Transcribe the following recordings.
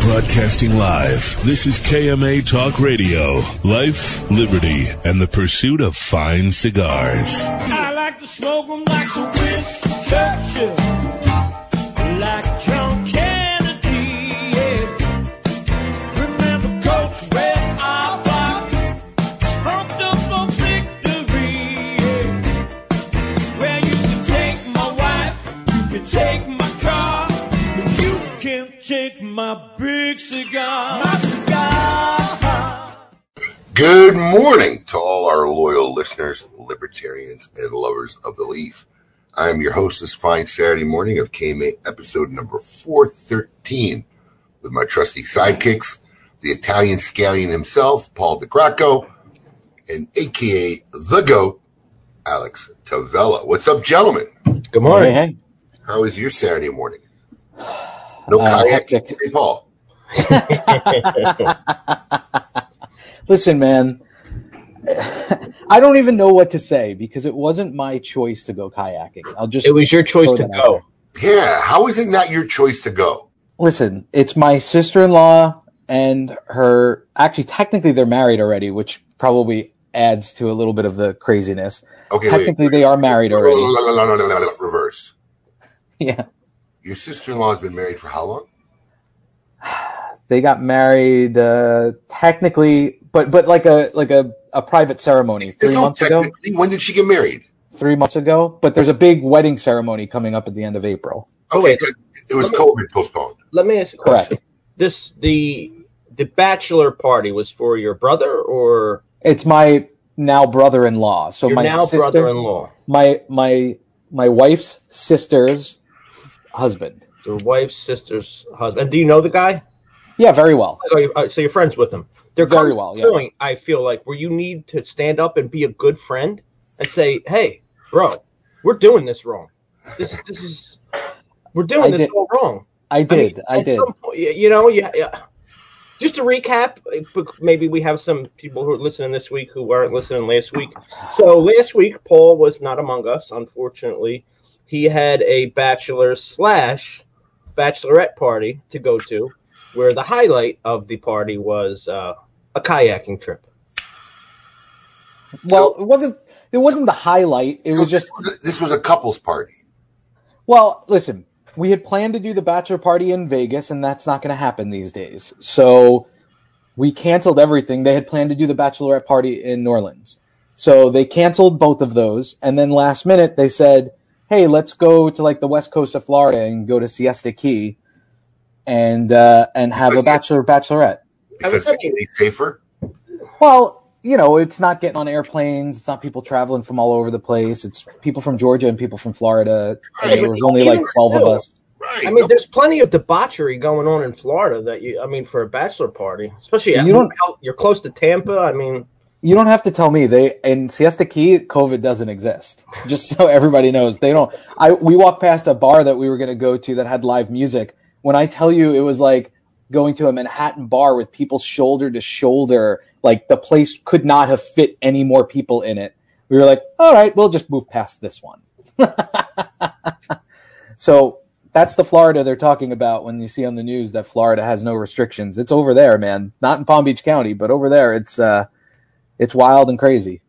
Broadcasting live, this is KMA Talk Radio. Life, liberty, and the pursuit of fine cigars. I like to smoke them like the Winston Churchill, like John Kennedy, yeah. Remember Coach Red Auerbach, pumped up for victory, yeah. Well, you can take my wife, you can take my car, but you can't take my big cigar, my cigar. Good morning to all our loyal listeners, libertarians, and lovers of the leaf. I am your host this fine Saturday morning of KMA episode number 413 with my trusty sidekicks, the Italian scallion himself, Paul DeCracco, and a.k.a. The GOAT, Alex Tavella. What's up, gentlemen? Good morning. Hey. How is your Saturday morning? No kayaking, Paul. Listen, man, I don't even know what to say because it wasn't my choice to go kayaking. It was your choice to go. Yeah, how is it not your choice to go? Listen, it's my sister-in-law and her. Actually, technically, they're married already, which probably adds to a little bit of the craziness. Okay, technically, they are married already. Reverse. Yeah. Your sister-in-law has been married for how long? They got married technically, but like a private ceremony. There's 3 months ago. When did she get married? 3 months ago, but there's a big wedding ceremony coming up at the end of April. Okay, it was COVID postponed. Let me ask you a question. Correct. This the bachelor party was for your brother, or it's my now brother-in-law. So my wife's sister's husband. Your wife's sister's husband. And do you know the guy? Yeah, very well. So you're friends with him. They're very well. Point, yeah. I feel like where you need to stand up and be a good friend and say, "Hey, bro, we're doing this wrong. We're doing this all wrong." I did. At some point, yeah. Just to recap, maybe we have some people who are listening this week who weren't listening last week. So last week, Paul was not among us, unfortunately. He had a bachelorette party to go to, where the highlight of the party was a kayaking trip. Well, it wasn't the highlight. It was just this was a couple's party. Well, listen, we had planned to do the bachelor party in Vegas, and that's not going to happen these days. So we canceled everything. They had planned to do the bachelorette party in New Orleans, so they canceled both of those. And then last minute, they said, "Hey, let's go to the west coast of Florida and go to Siesta Key and have a bachelorette. Because it can be safer? Well, it's not getting on airplanes. It's not people traveling from all over the place. It's people from Georgia and people from Florida. Right, and there was only 12 of us. Right. I mean, there's plenty of debauchery going on in Florida for a bachelor party, especially you're close to Tampa. I mean, you don't have to tell me. In Siesta Key, COVID doesn't exist. Just so everybody knows, they don't. We walked past a bar that we were going to go to that had live music. When I tell you, it was like going to a Manhattan bar with people shoulder to shoulder. The place could not have fit any more people in it. We were like, all right, we'll just move past this one. So that's the Florida they're talking about when you see on the news that Florida has no restrictions. It's over there, man. Not in Palm Beach County, but over there, it's wild and crazy.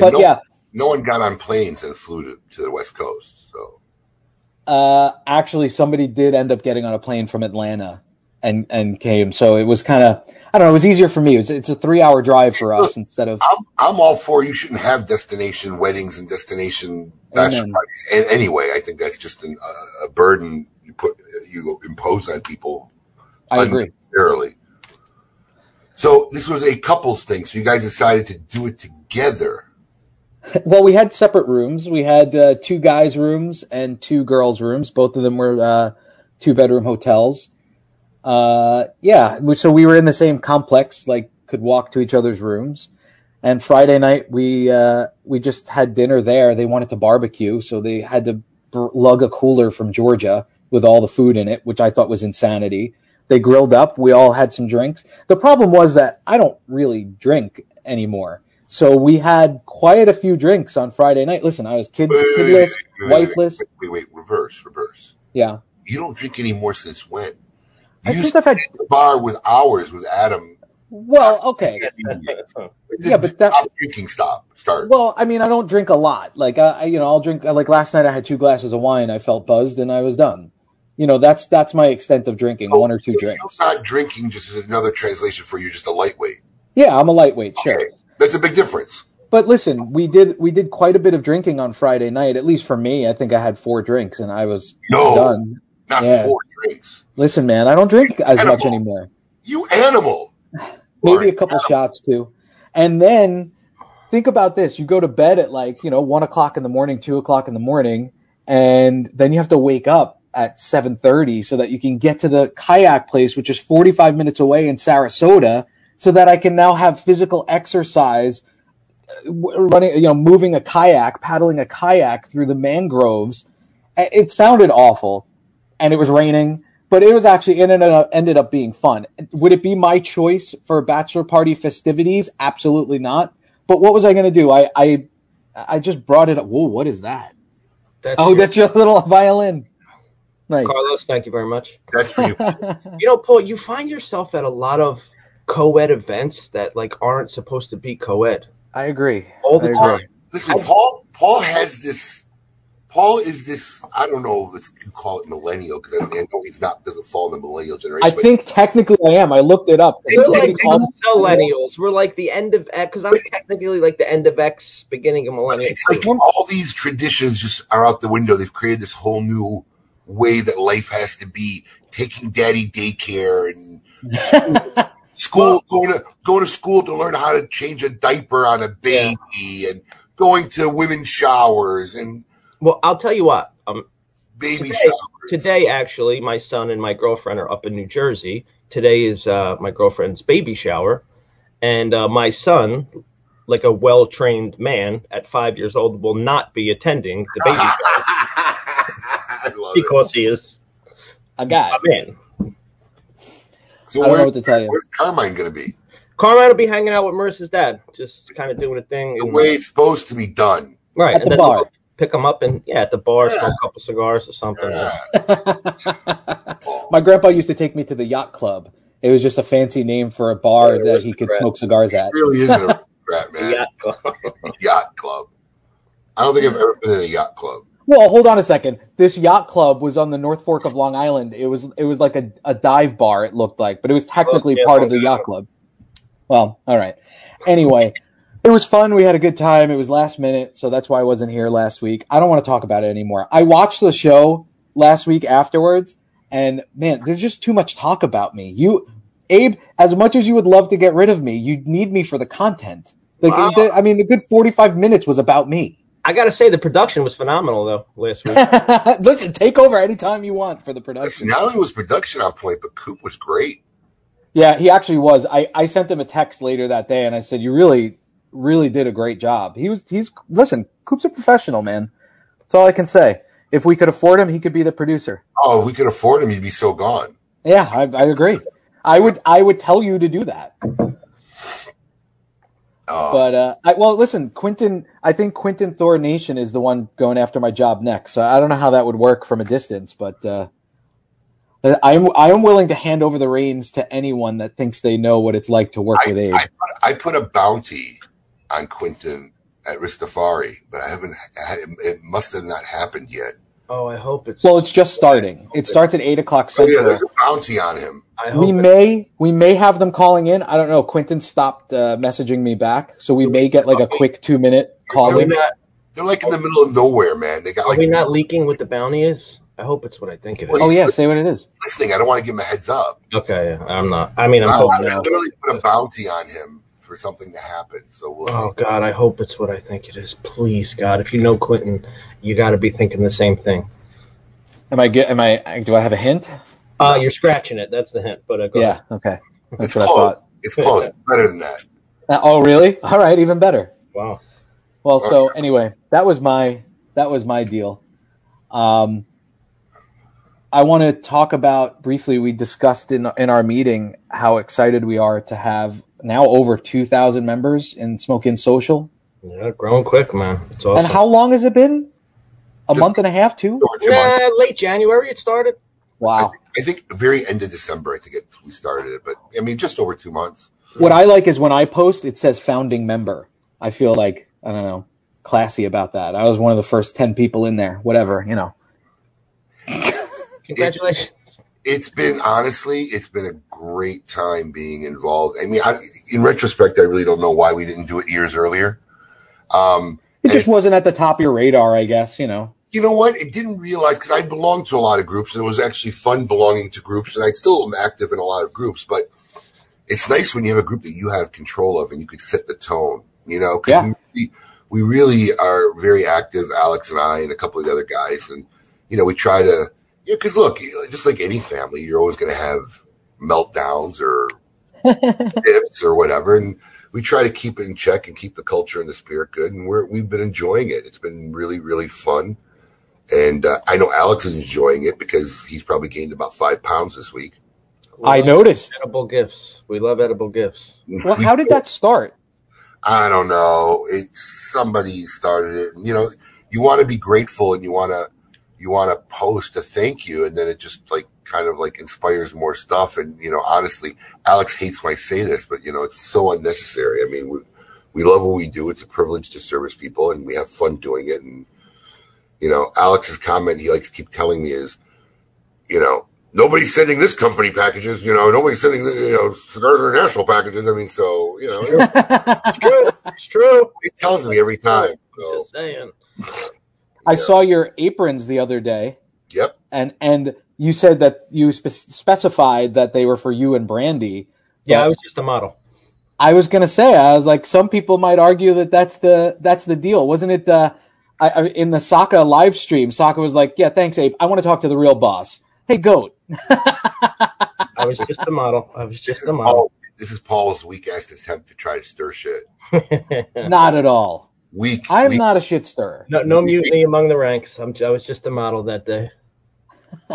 No one got on planes and flew to the West Coast. So, actually, somebody did end up getting on a plane from Atlanta and came. So it was kind of, I don't know, it was easier for me. It's a 3-hour drive for us instead of. I'm all for you shouldn't have destination weddings and destination bachelor parties. And anyway, I think that's just a burden you impose on people. I agree. So this was a couples thing. So you guys decided to do it together. Well, we had separate rooms. We had two guys' rooms and two girls' rooms. Both of them were two-bedroom hotels. So we were in the same complex, could walk to each other's rooms. And Friday night, we just had dinner there. They wanted to barbecue, so they had to lug a cooler from Georgia with all the food in it, which I thought was insanity. They grilled up. We all had some drinks. The problem was that I don't really drink anymore. So we had quite a few drinks on Friday night. Listen, I was kidless, wifeless. Wait, reverse. Yeah. You don't drink anymore since when? used to hit the bar with hours with Adam. Well, okay. Yeah, but that drinking start. Well, I mean, I don't drink a lot. Like I'll drink. Like last night, I had 2 glasses of wine. I felt buzzed, and I was done. You know, that's my extent of drinking. So, 1 or 2 drinks. Not drinking, just is another translation for you, just a lightweight. Yeah, I'm a lightweight. Okay. Sure, that's a big difference. But listen, we did quite a bit of drinking on Friday night. At least for me, I think I had 4 drinks, and I was done. Not 4 drinks. Listen, man, I don't drink as much anymore. You animal. Maybe a couple shots too. And then think about this. You go to bed at 1 o'clock in the morning, 2 o'clock in the morning, and then you have to wake up at 7:30 so that you can get to the kayak place, which is 45 minutes away in Sarasota, so that I can now have physical exercise running, moving a kayak, paddling a kayak through the mangroves. It sounded awful and it was raining. But it was actually ended up being fun. Would it be my choice for bachelor party festivities? Absolutely not. But what was I going to do? I just brought it up. Whoa, what is that? That's your little violin. Nice. Carlos, thank you very much. That's for you. Paul, you find yourself at a lot of co-ed events that aren't supposed to be co-ed. I agree. All the time. Listen, Paul has this. Paul is this, I don't know if you call it millennial, because I know doesn't fall in the millennial generation. I think technically I am. I looked it up. We're like millennials. We're like the end of X, because I'm technically like the end of X, beginning of millennials. It's like all these traditions just are out the window. They've created this whole new way that life has to be, taking daddy daycare and school, going to school to learn how to change a diaper on a baby and going to women's showers and... Well, I'll tell you what. Baby showers. Today, actually, my son and my girlfriend are up in New Jersey. Today is my girlfriend's baby shower. And my son, like a well-trained man at 5 years old, will not be attending the baby shower. Because he is a guy. A man. So I don't know what to tell you. Where's Carmine going to be? Carmine will be hanging out with Marissa's dad, just kind of doing a thing. The way it's supposed to be done. Right. At the bar. Pick them up and at the bar, smoke a couple cigars or something. Yeah. My grandpa used to take me to the yacht club. It was just a fancy name for a bar that he could smoke cigars at. It really isn't a rat, man. Yacht club. I don't think I've ever been in a yacht club. Well, hold on a second. This yacht club was on the North Fork of Long Island. It was like a dive bar. It looked like, but it was technically part of the yacht club. Well, all right. Anyway. It was fun. We had a good time. It was last minute, so that's why I wasn't here last week. I don't want to talk about it anymore. I watched the show last week afterwards, and man, there's just too much talk about me. You, Abe, as much as you would love to get rid of me, you need me for the content. Wow. I mean, a good 45 minutes was about me. I got to say, the production was phenomenal, though, last week. Listen, take over anytime you want for the production. Not only was production on point, but Coop was great. Yeah, he actually was. I sent him a text later that day, and I said, you really did a great job. Listen, Coop's a professional, man. That's all I can say. If we could afford him, he could be the producer. Oh, if we could afford him, he'd be so gone. Yeah, I agree. I would tell you to do that. But listen, Quentin. I think Quentin Thornation is the one going after my job next. So I don't know how that would work from a distance, but I am willing to hand over the reins to anyone that thinks they know what it's like to work with Abe. I put a bounty on Quentin at Ristafari, but I haven't. It must have not happened yet. Oh, I hope it's. Well, it's just starting. It starts at 8 o'clock Central. Yeah, there's a bounty on him. We may have them calling in. I don't know. Quentin stopped messaging me back, so we may get a quick 2-minute call in. They're in the middle of nowhere, man. They got Are we not leaking what the bounty is? I hope it's what I think it is. Oh yeah, say what it is. Listening, I don't want to give him a heads up. Okay, I'm not. I mean, I literally put a bounty on him for something to happen. So oh God, I hope it's what I think it is. Please, God, if you know Quentin, you got to be thinking the same thing. Do I have a hint? You're scratching it. That's the hint. But go ahead. Okay. That's what I thought. It's close. Better than that. Oh really? All right, even better. Wow. Well, so anyway, that was my deal. I want to talk about briefly. We discussed in our meeting how excited we are to have now over 2,000 members in Smokin' Social. Yeah, growing quick, man. It's awesome. And how long has it been? A month and a half, 2 months? Late January it started. Wow. I think the very end of December, we started it, but I mean, just over 2 months. What I like is when I post, it says founding member. I feel like, I don't know, classy about that. I was one of the first 10 people in there, whatever, you know. Congratulations. It's been a great time being involved. I mean, in retrospect, I really don't know why we didn't do it years earlier. It just wasn't at the top of your radar, I guess, you know. You know what? It didn't realize, because I belonged to a lot of groups, and it was actually fun belonging to groups, and I still am active in a lot of groups, but it's nice when you have a group that you have control of and you could set the tone, you know, because we really are very active, Alex and I and a couple of the other guys, and, you know, we try to, yeah, because look, just like any family, you're always going to have meltdowns or dips or whatever, and we try to keep it in check and keep the culture and the spirit good, and we've been enjoying it. It's been really, really fun. And I know Alex is enjoying it because he's probably gained about 5 pounds this week. I noticed. Edible gifts. We love edible gifts. Well, how did that start? I don't know. Somebody started it. You know, you want to be grateful and you want to post a thank you, and then it just like kind of like inspires more stuff. And, you know, honestly, Alex hates when I say this, but, you know, it's so unnecessary. I mean, we love what we do. It's a privilege to service people, and we have fun doing it. And, you know, Alex's comment he likes to keep telling me is, you know, nobody's sending this company packages, you know, nobody's sending, you know, Cigars International packages. I mean, so, you know, it's true. It's true. It tells me every time. So. Just saying. I saw your aprons the other day. Yep. And you said that you specified that they were for you and Brandy. Yeah, I was just a model. I was going to say, I was like, some people might argue that that's the deal. Wasn't it in the Sokka live stream, Sokka was like, yeah, thanks, Abe. I want to talk to the real boss. Hey, goat. I was just a model. This is Paul's weak-ass attempt to try to stir shit. Not at all. Weak. I'm not a shit stirrer. No mutiny among the ranks. I was just a model that day.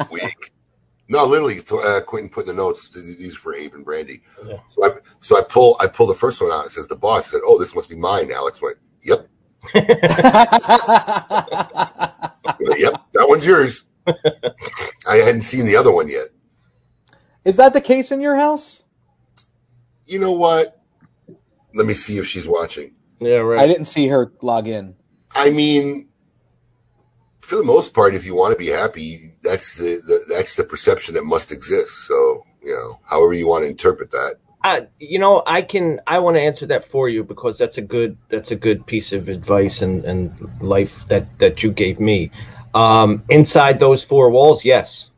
Weak. No, literally, Quentin put in the notes, these were Abe and Brandy. Yeah. So I pull the first one out. It says the boss said, oh, this must be mine. Alex went, yep. Yep, that one's yours. I hadn't seen the other one yet. Is that the case in your house? You know what? Let me see if she's watching. Yeah, right. I didn't see her log in. I mean, for the most part, if you want to be happy, that's the perception that must exist. So, you know, however you want to interpret that. You know, I want to answer that for you because that's a good piece of advice and life that you gave me. Inside those four walls, yes.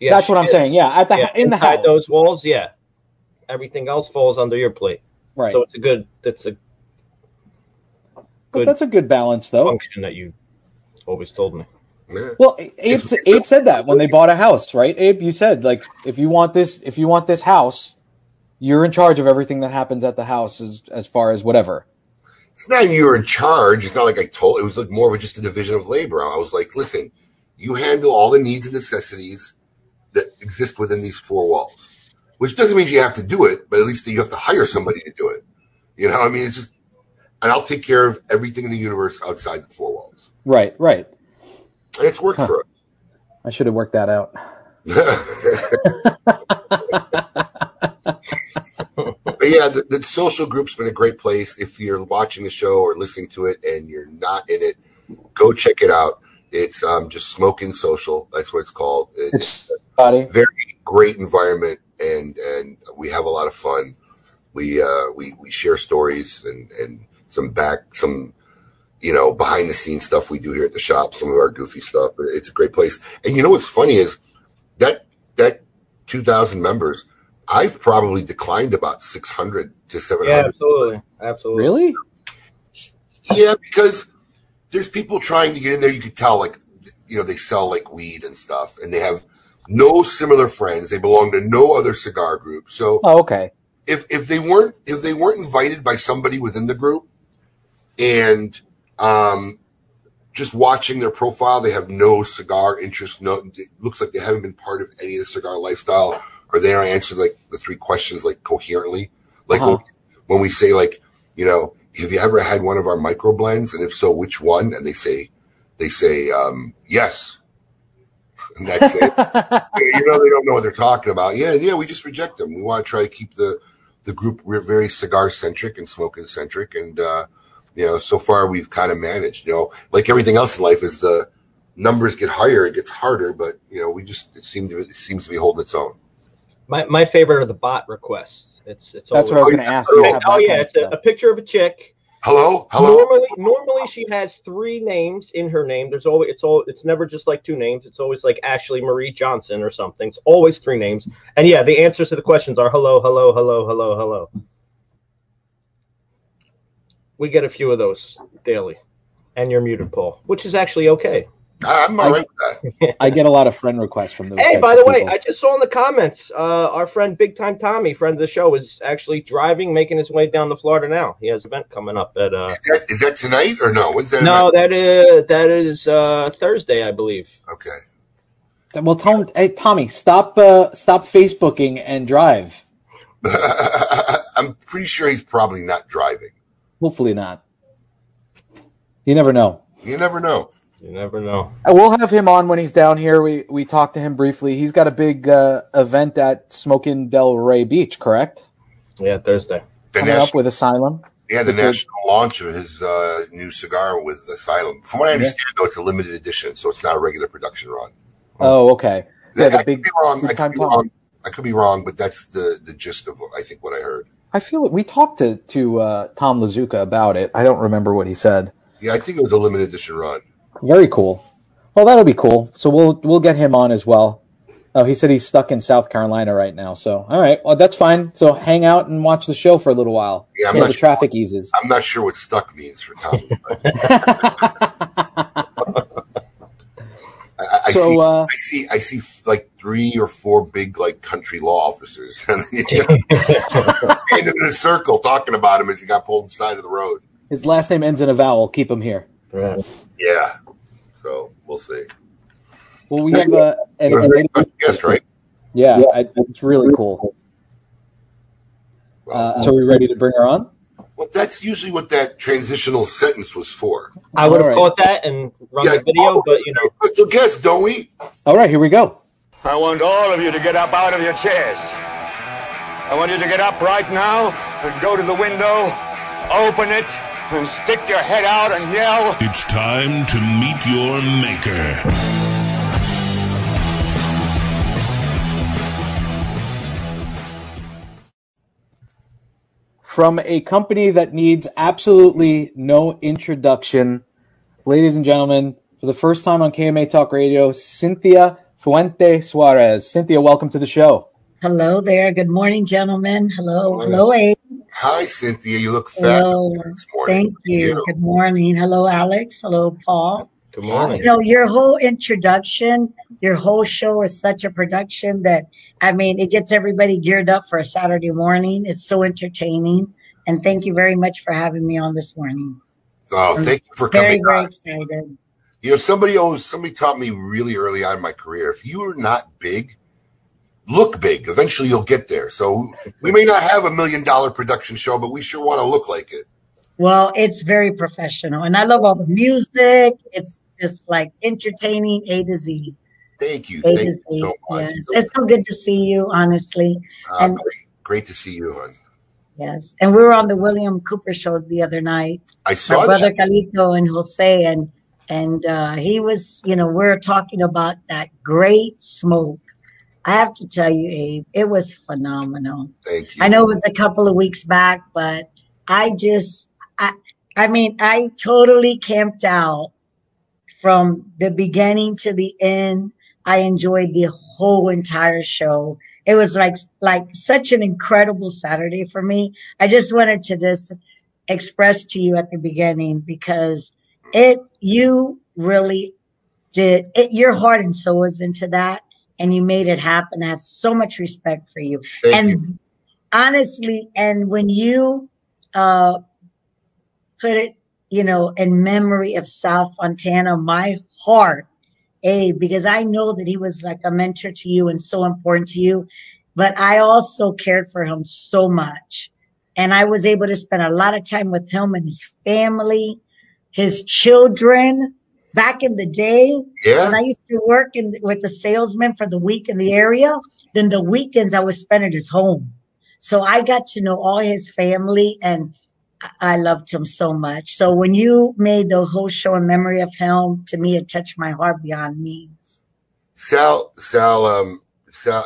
Yeah, that's what I'm saying. Yeah, inside those walls, yeah. Everything else falls under your plate. Right. So that's a good balance though. Function that you always told me. Well, Abe said that when they bought a house, right? Abe, you said like if you want this house, you're in charge of everything that happens at the house as far as whatever. It's not you're in charge. It's not like I told. It was like more of just a division of labor. I was like, listen, you handle all the needs and necessities that exist within these four walls, which doesn't mean you have to do it, but at least you have to hire somebody to do it. You know, I mean, it's just, and I'll take care of everything in the universe outside the four walls. Right, right. And it's worked for us. I should have worked that out. But yeah, the social group's been a great place. If you're watching the show or listening to it and you're not in it, go check it out. It's just Smoke In Social. That's what it's called. It's a very great environment, and we have a lot of fun. We share stories and some you know, behind the scenes stuff we do here at the shop. Some of our goofy stuff. It's a great place. And you know what's funny is that 2,000 members. I've probably declined about 600 to 700. Yeah, absolutely. Really? Yeah, because there's people trying to get in there. You could tell, like, you know, they sell like weed and stuff, and they have no similar friends. They belong to no other cigar group. So, okay. If they weren't invited by somebody within the group, and just watching their profile, they have no cigar interest. No, it looks like they haven't been part of any of the cigar lifestyle. Or they don't answer like the three questions like coherently. Like when we say like, you know, have you ever had one of our micro blends? And if so, which one? And they say yes. And that's it. You know, they don't know what they're talking about. Yeah, we just reject them. We want to try to keep the group very cigar-centric and smoking-centric. And, you know, so far we've kind of managed. You know, like everything else in life is the numbers get higher, it gets harder. But, you know, it seems to be holding its own. My favorite are the bot requests. That's what I was going to ask. Oh, yeah, it's a picture of a chick. Hello. Normally she has three names in her name. There's always it's never just like two names. It's always like Ashley Marie Johnson or something. It's always three names. And yeah, the answers to the questions are hello, hello, hello, hello, hello. We get a few of those daily. And you're muted, Paul, which is actually okay. I'm all right with that. I get a lot of friend requests from those. Hey, by the way, I just saw in the comments, our friend Big Time Tommy, friend of the show, is actually driving, making his way down to Florida now. He has an event coming up at. Is that tonight or no? When's that? No, that is Thursday, I believe. Okay. Well, tell him, hey, Tommy, stop Facebooking and drive. I'm pretty sure he's probably not driving. Hopefully not. You never know. We'll have him on when he's down here. We talked to him briefly. He's got a big event at Smokin' Del Rey Beach, correct? Yeah, Thursday. Coming up with Asylum. Yeah, the national launch of his new cigar with Asylum. From what I understand, though, it's a limited edition, so it's not a regular production run. Oh, okay. Yeah, I could be wrong, but that's the gist of, I think, what I heard. I feel it. We talked to Tom Lazuka about it. I don't remember what he said. Yeah, I think it was a limited edition run. Very cool. Well, that'll be cool. So we'll get him on as well. Oh, he said he's stuck in South Carolina right now. So all right, well that's fine. So hang out and watch the show for a little while. Yeah, I'm not sure. Traffic eases. I'm not sure what "stuck" means for Tom. I see like 3 or 4 big like country law officers in a circle talking about him as he got pulled inside of the road. His last name ends in a vowel. Keep him here. Yeah, so we'll see. Well, we have a guest, right? Yeah, it's really cool. So are we ready to bring her on? Well, that's usually what that transitional sentence was for. I would have caught that and run the video, but you know. Special guest, don't we? All right, here we go. I want all of you to get up out of your chairs. I want you to get up right now and go to the window, open it, and stick your head out and yell, "It's time to meet your maker." From a company that needs absolutely no introduction, ladies and gentlemen, for the first time on KMA Talk Radio, Cynthia Fuente Suarez. Cynthia, welcome to the show. Hello there. Good morning, gentlemen. Hello, Abe. Hi, Cynthia. You look fabulous this morning. Thank you. Good morning. Hello, Alex. Hello, Paul. Good morning. You know, your whole introduction, your whole show is such a production that, I mean, it gets everybody geared up for a Saturday morning. It's so entertaining. And thank you very much for having me on this morning. Oh, thank you for coming. Very, very excited. You know, somebody taught me really early on in my career, if you are not big, look big. Eventually, you'll get there. So we may not have $1 million production show, but we sure want to look like it. Well, it's very professional, and I love all the music. It's just like entertaining A to Z. Thank you. Thank you so much. Yes. It's so good to see you, honestly. And great to see you, hon. Yes, and we were on the William Cooper show the other night. I saw my brother Carlito and Jose, and he was, you know, we're talking about that great smoke. I have to tell you, Abe, it was phenomenal. Thank you. I know it was a couple of weeks back, but I totally camped out from the beginning to the end. I enjoyed the whole entire show. It was like such an incredible Saturday for me. I just wanted to just express to you at the beginning because you really did it. Your heart and soul was into that. And you made it happen. I have so much respect for you. Thank you. Honestly, and when you put it, you know, in memory of Sal Fontana, my heart, Abe, because I know that he was like a mentor to you and so important to you. But I also cared for him so much. And I was able to spend a lot of time with him and his family, his children. back in the day, when I used to work in, with the salesman for the week in the area, then the weekends I would spend at his home. So I got to know all his family, and I loved him so much. So when you made the whole show in memory of him, to me, it touched my heart beyond means. Sal, I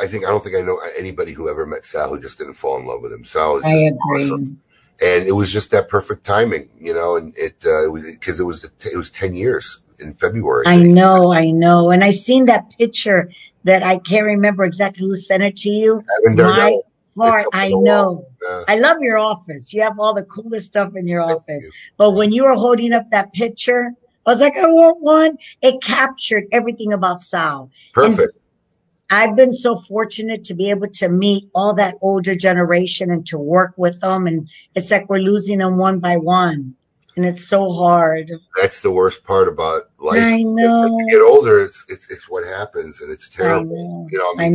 don't think I know anybody who ever met Sal who just didn't fall in love with him. Sal is just awesome. And it was just that perfect timing, you know, and it was 10 years in February. I know. And I seen that picture that I can't remember exactly who sent it to you. I know. I love your office. You have all the coolest stuff in your office. But when you were holding up that picture, I was like, I want one. It captured everything about Sal. Perfect. And I've been so fortunate to be able to meet all that older generation and to work with them. And it's like we're losing them one by one. And it's so hard. That's the worst part about life. I know. When you get older, it's what happens. And it's terrible. I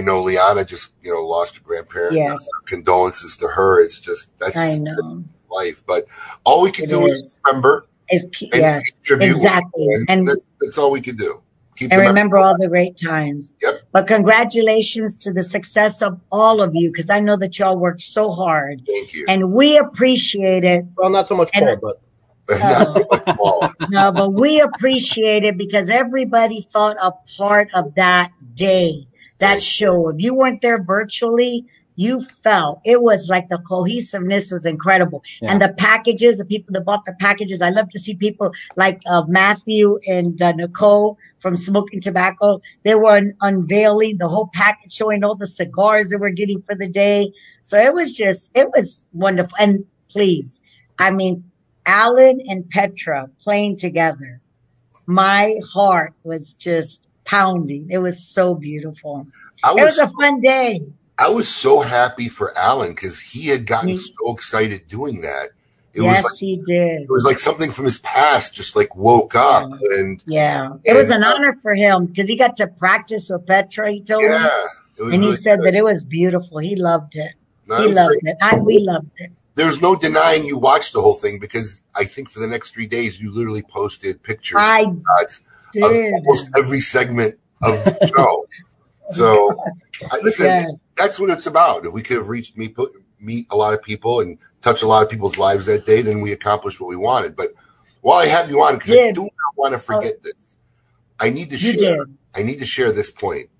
know Liana just, lost her grandparents. Yes. Condolences to her. It's just, that's life. But all we can do is remember. Yes, exactly. And that's all we can do. And remember all the great times. Yep. But congratulations to the success of all of you, because I know that y'all worked so hard. Thank you. And we appreciate it. Well, not so much Paul, but. No, but we appreciate it because everybody felt a part of that day. That show, if you weren't there virtually, you felt it was like the cohesiveness was incredible. Yeah. And the packages, the people that bought the packages, I love to see people like Matthew and Nicole from Smokin' Tabacco. They were unveiling the whole package, showing all the cigars they were getting for the day. So it was wonderful. And please, Alan and Petra playing together. My heart was just pounding. It was so beautiful. It was a fun day. I was so happy for Alan because he had gotten so excited doing that. He did. It was like something from his past just like woke up. It was an honor for him because he got to practice with Petra, he told me. And really he said that it was beautiful. He loved it. We loved it. There's no denying you watched the whole thing because I think for the next 3 days you literally posted pictures. Almost every segment of the show. So, that's what it's about. If we could have reached meet a lot of people and touch a lot of people's lives that day, then we accomplished what we wanted. But while I have you on, because I do not want to forget this, I need to share this point.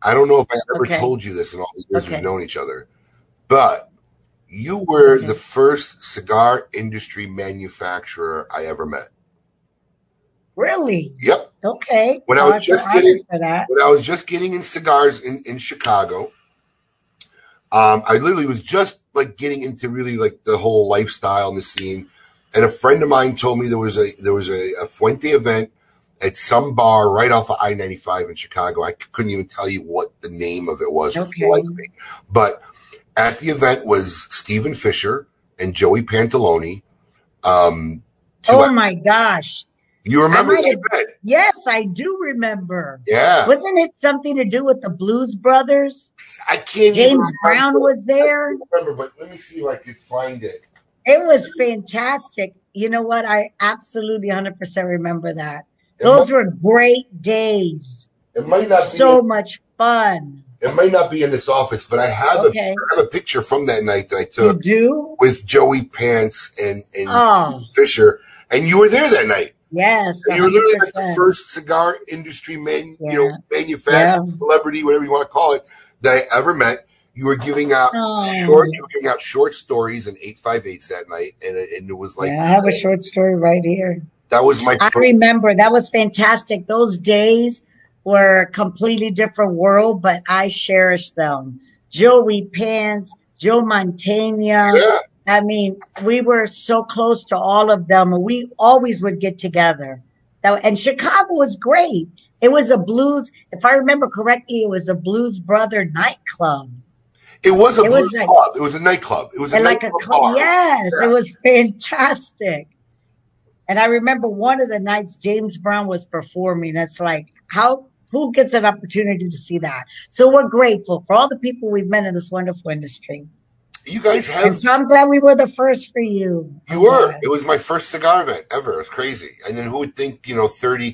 I don't know if I ever told you this in all the years we've known each other, but you were the first cigar industry manufacturer I ever met. Really? Yep. Okay. When I was just getting in cigars in Chicago, I literally was just like getting into really like the whole lifestyle and the scene. And a friend of mine told me there was a Fuente event at some bar right off of I-95 in Chicago. I couldn't even tell you what the name of it was. Okay. But at the event was Steven Fisher and Joey Pantalone. My gosh. You remember this event? Yes, I do remember. Yeah. Wasn't it something to do with the Blues Brothers? I can't even remember. James Brown was there. I don't remember, but let me see if I could find it. It was fantastic. You know what? I absolutely 100% remember that. Those were great days. It might not be so much fun. It might not be in this office, but I have a picture from that night that I took. You do? With Joey Pants and Fisher. And you were there that night. Yes. And you were literally like the first cigar industry manufacturer, celebrity, whatever you want to call it, that I ever met. You were giving out short stories and 858s that night. And it was like, I have a short story right here. That was my first. I remember that was fantastic. Those days were a completely different world, but I cherish them. Joey Pants, Joe Montana. Yeah. We were so close to all of them, and we always would get together. And Chicago was great. It was a blues, if I remember correctly, it was a Blues Brother nightclub. It was a blues club. It was a nightclub. It was a nightclub. Yes, yeah. It was fantastic. And I remember one of the nights James Brown was performing. It's like, who gets an opportunity to see that? So we're grateful for all the people we've met in this wonderful industry. You guys have. And so I'm glad we were the first for you. You were. Yeah. It was my first cigar event ever. It was crazy. And then who would think, you know, 30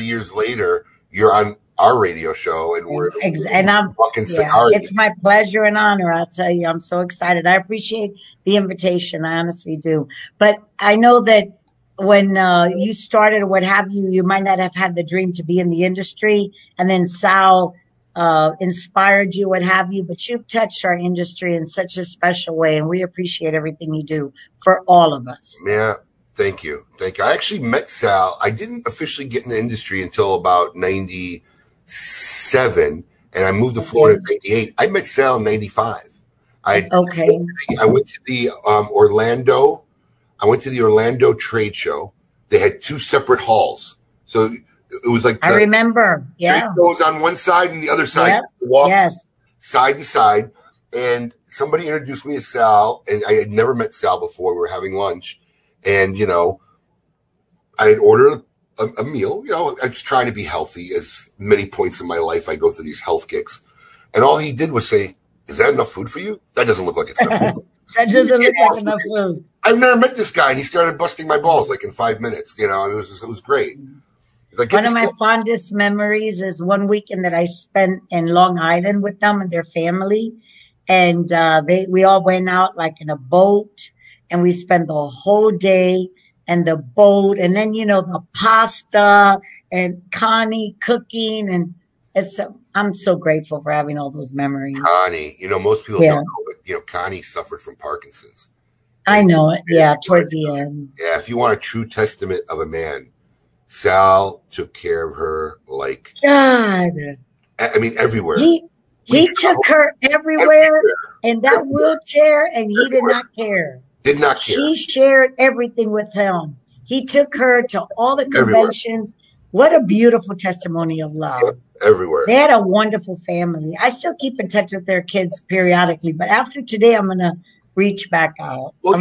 years later, you're on our radio show and we're fucking cigar. It's my pleasure and honor. I'll tell you, I'm so excited. I appreciate the invitation. I honestly do. But I know that when you started or what have you, you might not have had the dream to be in the industry. And then Sal inspired you, what have you, but you've touched our industry in such a special way, and we appreciate everything you do for all of us. Yeah, thank you. Thank you. I actually met Sal. I didn't officially get in the industry until about 97, and I moved to Florida in 98. I met Sal in 95. I went to the Orlando trade show. They had two separate halls. So it was like I remember, yeah. It goes on one side and the other side. Yep. Walk side to side, and somebody introduced me to Sal, and I had never met Sal before. We were having lunch, and you know, I had ordered a meal. You know, I was trying to be healthy. As many points in my life, I go through these health kicks, and all he did was say, "Is that enough food for you? That doesn't look like it's enough food." That doesn't look like enough food. I've never met this guy, and he started busting my balls like in 5 minutes. You know, and it was great. Like, one of my fondest memories is one weekend that I spent in Long Island with them and their family. And we all went out like in a boat, and we spent the whole day in the boat. And then, you know, the pasta and Connie cooking. And I'm so grateful for having all those memories. Connie, you know, most people don't know, but, you know, Connie suffered from Parkinson's. I know it. Yeah, towards the end. Yeah, if you want a true testament of a man, Sal took care of her like God. I mean, everywhere. He took her everywhere in that wheelchair, and he did not care. Did not care. She shared everything with him. He took her to all the conventions. Everywhere. What a beautiful testimony of love. Yep. Everywhere. They had a wonderful family. I still keep in touch with their kids periodically, but after today, I'm going to reach back out. Well,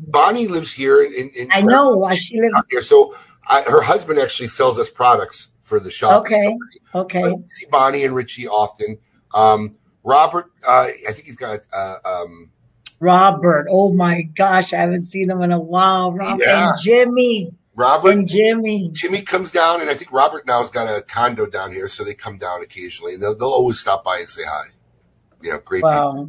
Bonnie lives here. I know. She lives here. So her husband actually sells us products for the shop. Okay. I see Bonnie and Richie often. Robert, I think he's got. Robert, oh my gosh, I haven't seen him in a while. Robert and Jimmy. Robert and Jimmy. Jimmy comes down, and I think Robert now has got a condo down here, so they come down occasionally, and they'll always stop by and say hi. You know, great people.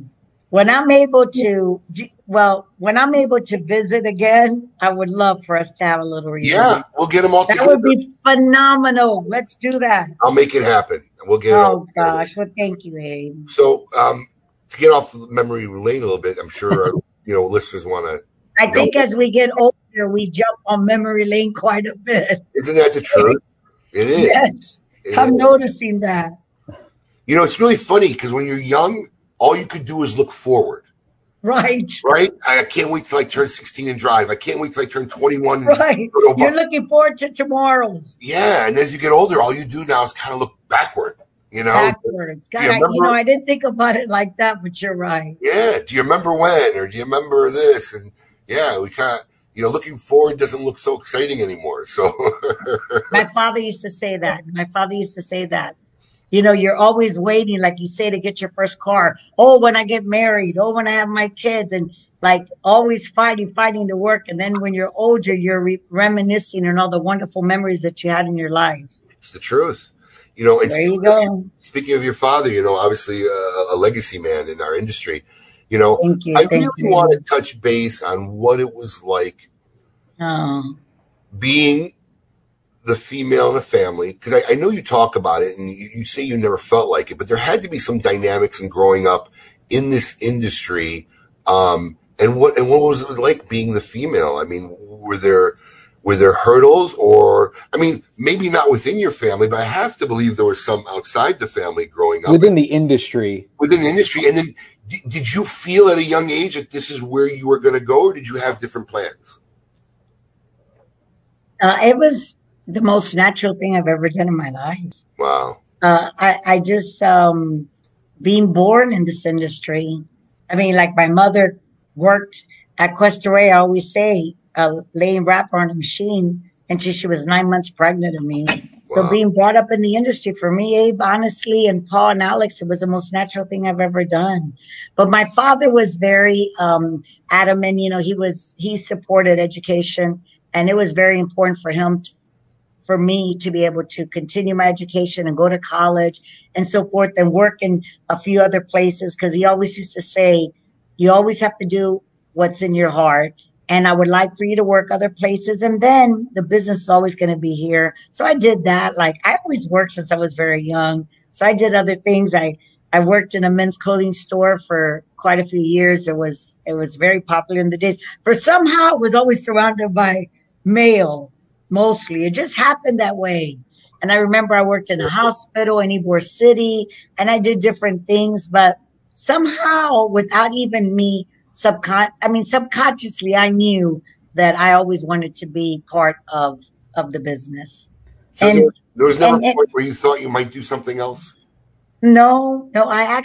When I'm able to, when I'm able to visit again, I would love for us to have a little reunion. Yeah, we'll get them all together. That would be phenomenal. Let's do that. I'll make it happen. We'll get it all together. Oh, gosh. Well, thank you, Abe. So to get off memory lane a little bit, I'm sure you know, listeners want to. I think as we get older, we jump on memory lane quite a bit. Isn't that the truth? It is. Yes. I'm noticing that. You know, it's really funny because when you're young, all you could do is look forward. Right? I can't wait till I turn 16 and drive. I can't wait till I turn 21. Right. You're looking forward to tomorrow's. Yeah. And as you get older, all you do now is kind of look backward, you know? Backwards. God, I didn't think about it like that, but you're right. Yeah. Do you remember when, or do you remember this? And yeah, we kind of, you know, looking forward doesn't look so exciting anymore. So My father used to say that. You know, you're always waiting, like you say, to get your first car. Oh, when I get married. Oh, when I have my kids. And like always fighting to work. And then when you're older, you're reminiscing on all the wonderful memories that you had in your life. It's the truth. You know, there you go. Speaking of your father, you know, obviously a legacy man in our industry. You know, I really want to touch base on what it was like being the female in a family, because I know you talk about it and you say you never felt like it, but there had to be some dynamics in growing up in this industry. And what was it like being the female? I mean, were there hurdles, or, I mean, maybe not within your family, but I have to believe there was some outside the family growing up. Within the industry. And then did you feel at a young age that this is where you were going to go, or did you have different plans? It was the most natural thing I've ever done in my life. Wow. I just, being born in this industry. I mean, like my mother worked at Questore, I always say, laying wrapper on a machine, and she was 9 months pregnant of me. So being brought up in the industry for me, Abe, honestly, and Paul and Alex, it was the most natural thing I've ever done. But my father was very adamant. You know, he supported education, and it was very important for him, for me to be able to continue my education and go to college and so forth and work in a few other places. Because he always used to say, you always have to do what's in your heart. And I would like for you to work other places. And then the business is always going to be here. So I did that. Like, I always worked since I was very young. So I did other things. I worked in a men's clothing store for quite a few years. It was very popular in the days. For somehow it was always surrounded by male, mostly. It just happened that way. And I remember I worked in a hospital in Ybor City, and I did different things. But somehow, without even me subconsciously, I knew that I always wanted to be part of the business. So and there was never a point where you thought you might do something else? No, I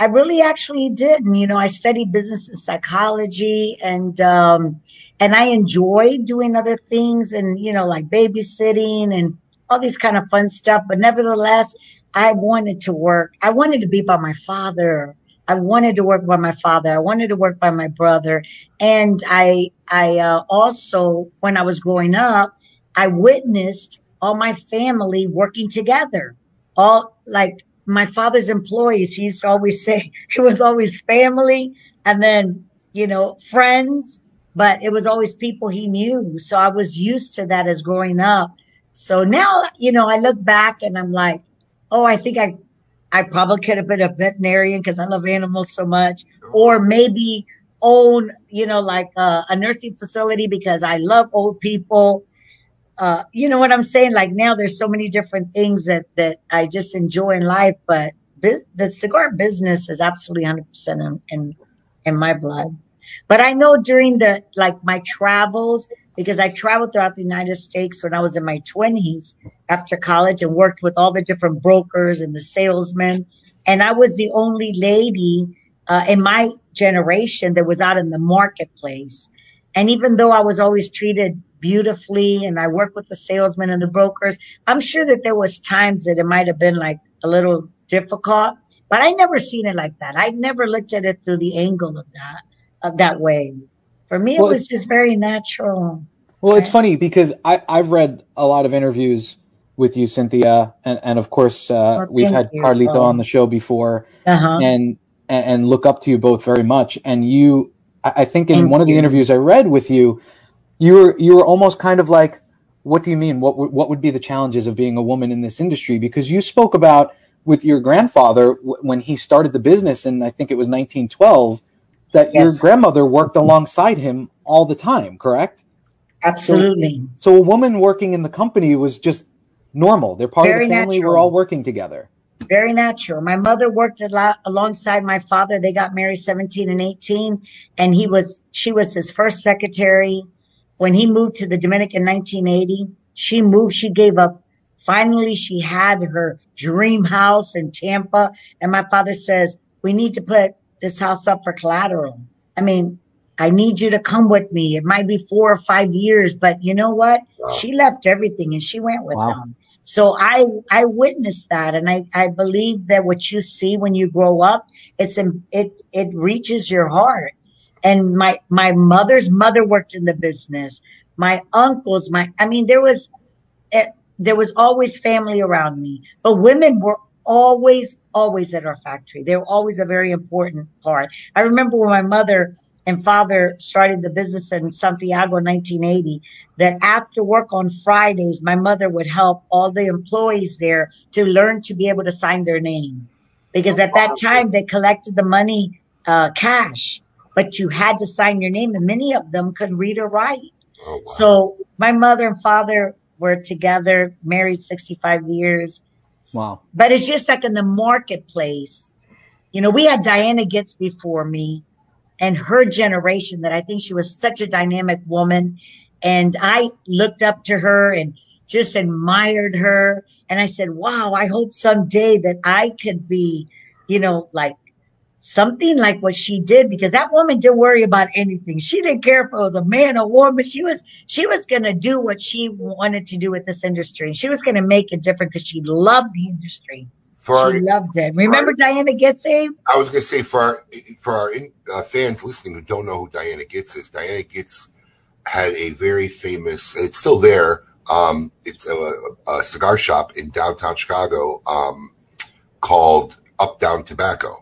really didn't. You know, I studied business and psychology, and I enjoyed doing other things, and, you know, like babysitting and all these kind of fun stuff. But nevertheless, I wanted to work. I wanted to be by my father. I wanted to work by my father. I wanted to work by my brother. And I also, when I was growing up, I witnessed all my family working together. All, like, my father's employees, he used to always say, it was always family and then, you know, friends, but it was always people he knew. So I was used to that as growing up. So now, you know, I look back and I'm like, oh, I think I probably could have been a veterinarian because I love animals so much, or maybe own, you know, like a nursing facility because I love old people. You know what I'm saying? Like, now there's so many different things that I just enjoy in life, but the cigar business is absolutely 100% in my blood. But I know during my travels, because I traveled throughout the United States when I was in my 20s after college and worked with all the different brokers and the salesmen. And I was the only lady in my generation that was out in the marketplace. And even though I was always treated beautifully and I worked with the salesmen and the brokers, I'm sure that there was times that it might have been like a little difficult, but I never seen it like that. I never looked at it through the angle of that way. For me, it was just very natural. Well, it's funny because I've read a lot of interviews with you, Cynthia, and of course, we've had Carlito on the show before, and look up to you both very much. And you, I think in one of the interviews I read with you, you were almost kind of like, what do you mean? What would be the challenges of being a woman in this industry? Because you spoke about with your grandfather when he started the business, and I think it was 1912, that your grandmother worked alongside him all the time, correct? Absolutely. So a woman working in the company was just normal. They're part of the family. Natural. We're all working together. Very natural. My mother worked a lot alongside my father. They got married 17 and 18, and she was his first secretary. When he moved to the Dominican in 1980, she moved. She gave up. Finally, she had her dream house in Tampa, and my father says, we need to put this house up for collateral. I mean, I need you to come with me. It might be 4 or 5 years, but you know what? Wow. She left everything and she went with them. So I witnessed that. And I believe that what you see when you grow up, it reaches your heart. And my mother's mother worked in the business. My uncles, there was always family around me, but women were always at our factory. They were always a very important part. I remember when my mother and father started the business in Santiago in 1980, that after work on Fridays, my mother would help all the employees there to learn to be able to sign their name. Because at that time, they collected the money cash, but you had to sign your name, and many of them couldn't read or write. Oh, wow. So my mother and father were together, married 65 years. Wow. But it's just like in the marketplace, you know, we had Diana Gitz before me and her generation that I think she was such a dynamic woman. And I looked up to her and just admired her. And I said, wow, I hope someday that I could be, you know, like something like what she did, because that woman didn't worry about anything. She didn't care if it was a man or woman. She was going to do what she wanted to do with this industry. She was going to make it different because she loved the industry. She loved it. Remember Diana Gitz? I was going to say, for our fans listening who don't know who Diana Gitz is, Diana Gitz had a very famous, it's still there, it's a cigar shop in downtown Chicago called Up Down Tobacco.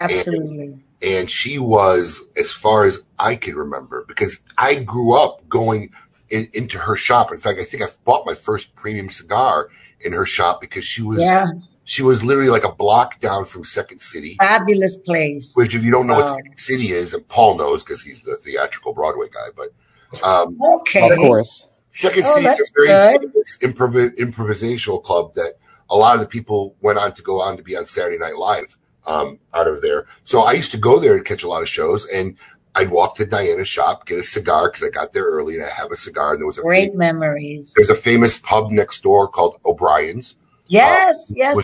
Absolutely. And she was, as far as I can remember, because I grew up going into her shop. In fact, I think I bought my first premium cigar in her shop because she was... Yeah. She was literally like a block down from Second City. Fabulous place. Which, if you don't know what Second City is, and Paul knows because he's the theatrical Broadway guy, but of course, Second City is a very famous improvisational club that a lot of the people went on to go on to be on Saturday Night Live out of there. So I used to go there and catch a lot of shows, and I'd walk to Diana's shop, get a cigar because I got there early and I have a cigar. And there was memories. There's a famous pub next door called O'Brien's. Yes, yes.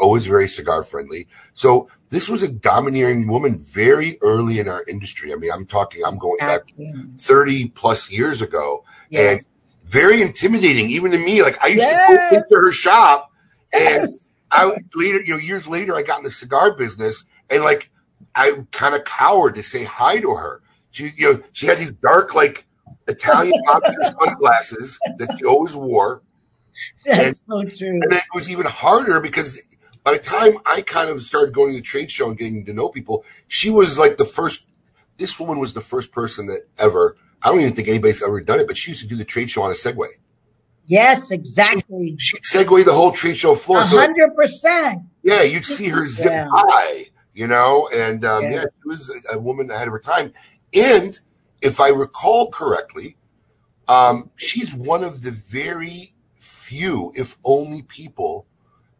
Always very cigar friendly. So this was a domineering woman very early in our industry. I mean, I'm talking, going back 30 plus years ago, and very intimidating even to me. Like I used to go into her shop, and I later, years later, I got in the cigar business, and like I kind of cowered to say hi to her. She had these dark like Italian lobster sunglasses that she always wore. That's so true. And then it was even harder because by the time I kind of started going to the trade show and getting to know people, she was like this woman was the first person that ever, I don't even think anybody's ever done it, but she used to do the trade show on a Segway. Yes, exactly. She'd Segway the whole trade show floor. 100%. Yeah, you'd see her zip high, and she was a woman ahead of her time. And if I recall correctly, she's one of the very few, if only people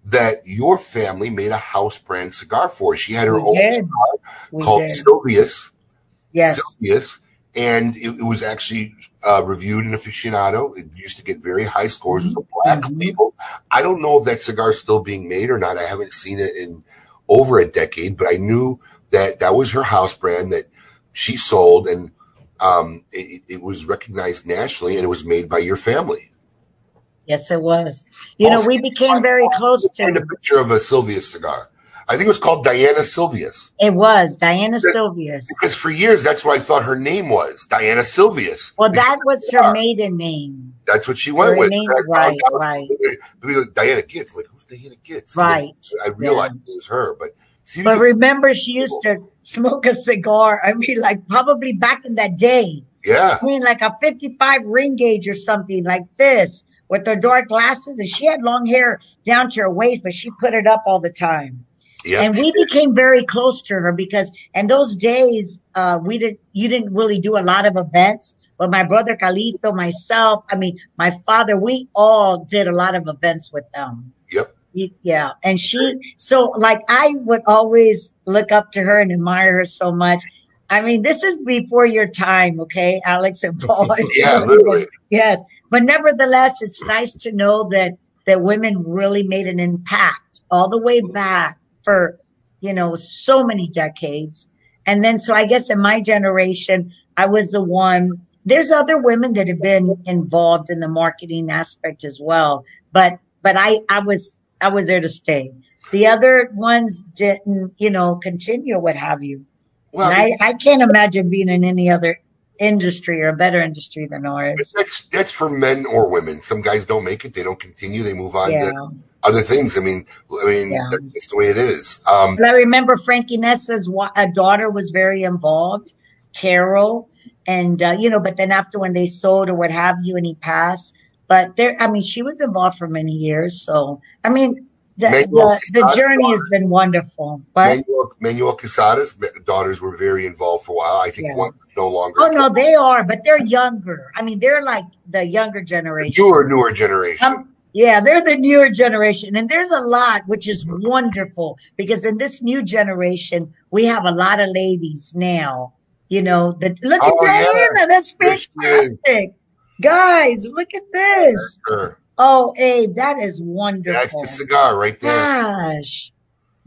that your family made a house brand cigar for. She had her own cigar called Silvius. Yes. Silvius. And it was actually reviewed in Aficionado. It used to get very high scores. It was a black label. I don't know if that cigar is still being made or not. I haven't seen it in over a decade, but I knew that was her house brand that she sold, and it was recognized nationally, and it was made by your family. Yes, it was. We became very close to it. I found a picture of a Silvius cigar. I think it was called Diana Silvius. It was Diana Silvius. Because for years, that's what I thought her name was, Diana Silvius. Well, that was her maiden name. That's what she went with. Right. Diana Gitz. Like, who's Diana Gitz? Right. I realized it was her. But remember, she used to smoke a cigar. I mean, like probably back in that day. Yeah. I mean, like a 55 ring gauge or something like this, with her dark glasses, and she had long hair down to her waist, but she put it up all the time. Yeah, and we became very close to her because in those days, you didn't really do a lot of events, but my brother Carlito, myself, I mean, my father, we all did a lot of events with them. Yep. Yeah. And I would always look up to her and admire her so much. I mean, this is before your time, okay, Alex and Paul? Yeah, literally. Yes. But nevertheless, it's nice to know that women really made an impact all the way back for, so many decades. And then, so I guess in my generation, I was the one. There's other women that have been involved in the marketing aspect as well. But I was there to stay. The other ones didn't, continue or what have you. Well, I can't imagine being in any other industry or a better industry than ours. That's for men or women. Some guys don't make it. They don't continue. they move on to other things. I mean, that's the way it is. But I remember Frankie Nessa's daughter was very involved, Carol, and but then after when they sold or what have you, and he passed. But she was involved for many years. So I mean, the journey has been wonderful. But Manuel Quesada's daughters were very involved for a while. I think one no longer. Oh, no, they are, but they're younger. I mean, they're like the younger generation. The newer generation. They're the newer generation. And there's a lot, which is wonderful, because in this new generation, we have a lot of ladies now. Look at Diana. Yeah. That's fantastic. Guys, look at this. Sure. Oh, Abe, that is wonderful. That's the cigar right there. Gosh.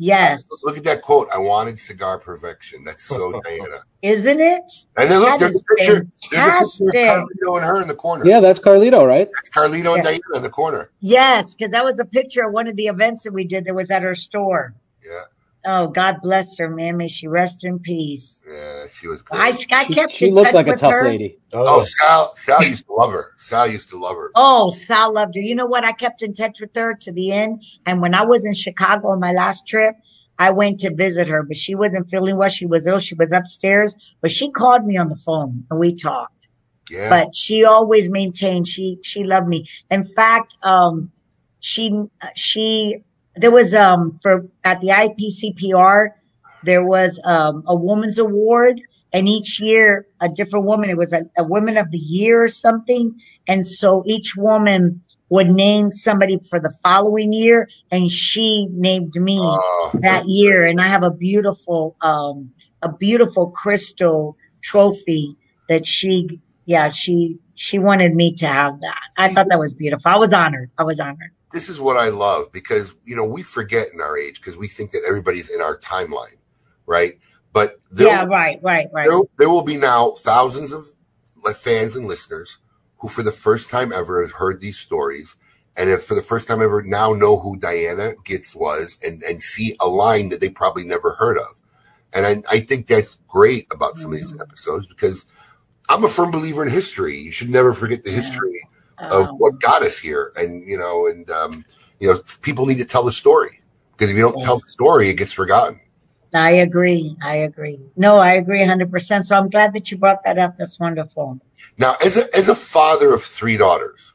Yes. Look at that quote. I wanted cigar perfection. That's so Diana. Isn't it? And then look, there's a picture. There's a picture of Carlito and her in the corner. Yeah, that's Carlito, right? That's Carlito and Diana in the corner. Yes, because that was a picture of one of the events that we did that was at her store. Yeah. Oh, God bless her, man. May she rest in peace. Yeah, she was great. She looks like a tough lady. Oh, Sal used to love her. Sal used to love her. Oh, Sal loved her. You know what? I kept in touch with her to the end. And when I was in Chicago on my last trip, I went to visit her, but she wasn't feeling well. She was ill. She was upstairs, but she called me on the phone and we talked. Yeah. But she always maintained she loved me. In fact, there was at the IPCPR, there was a woman's award, and each year a different woman. It was a woman of the year or something, and so each woman would name somebody for the following year, and she named me that year. And I have a beautiful crystal trophy that she wanted me to have that. I thought that was beautiful. I was honored. This is what I love, because, you know, we forget in our age because we think that everybody's in our timeline, right? But right. There will be now thousands of fans and listeners who for the first time ever have heard these stories, and if for the first time ever now know who Diana Gitz was and see a line that they probably never heard of. And I think that's great about some of these episodes, because I'm a firm believer in history. You should never forget the history of what got us here, and people need to tell the story, because if you don't tell the story, it gets forgotten. I agree. No, I agree 100%. So I'm glad that you brought that up. That's wonderful. Now, as a father of three daughters,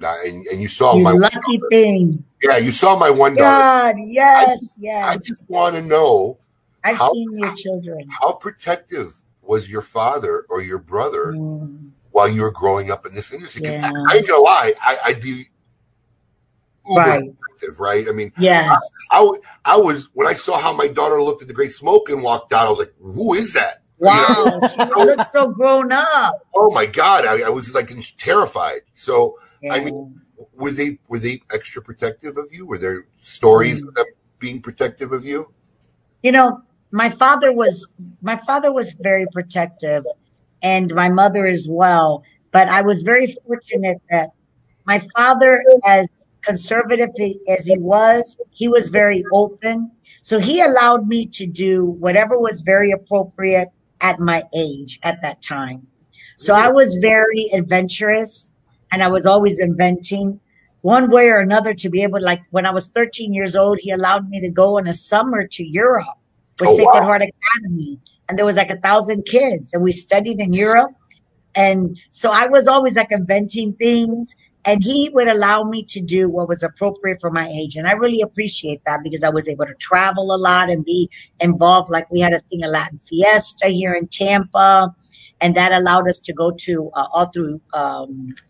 and you saw my lucky thing. Yeah, you saw my one daughter. God, yes. I just want to know. I've seen your children. How protective was your father or your brother? Mm. While you were growing up in this industry, I ain't gonna lie, I'd be uber protective, right? I mean, yes, I was, when I saw how my daughter looked at the great smoke and walked out, I was like, "Who is that?" Wow, you know? She looks so grown up. Oh my God, I was like terrified. So I mean, were they extra protective of you? Were there stories of them being protective of you? You know, my father was very protective. And my mother as well. But I was very fortunate that my father, as conservative as he was very open. So he allowed me to do whatever was very appropriate at my age at that time. So I was very adventurous, and I was always inventing one way or another to be able, like when I was 13 years old, he allowed me to go in a summer to Europe with Sacred Heart Academy. And there was like 1,000 kids, and we studied in Europe. And so I was always like inventing things, and he would allow me to do what was appropriate for my age. And I really appreciate that, because I was able to travel a lot and be involved. Like we had a thing, a Latin Fiesta here in Tampa, and that allowed us to go to all through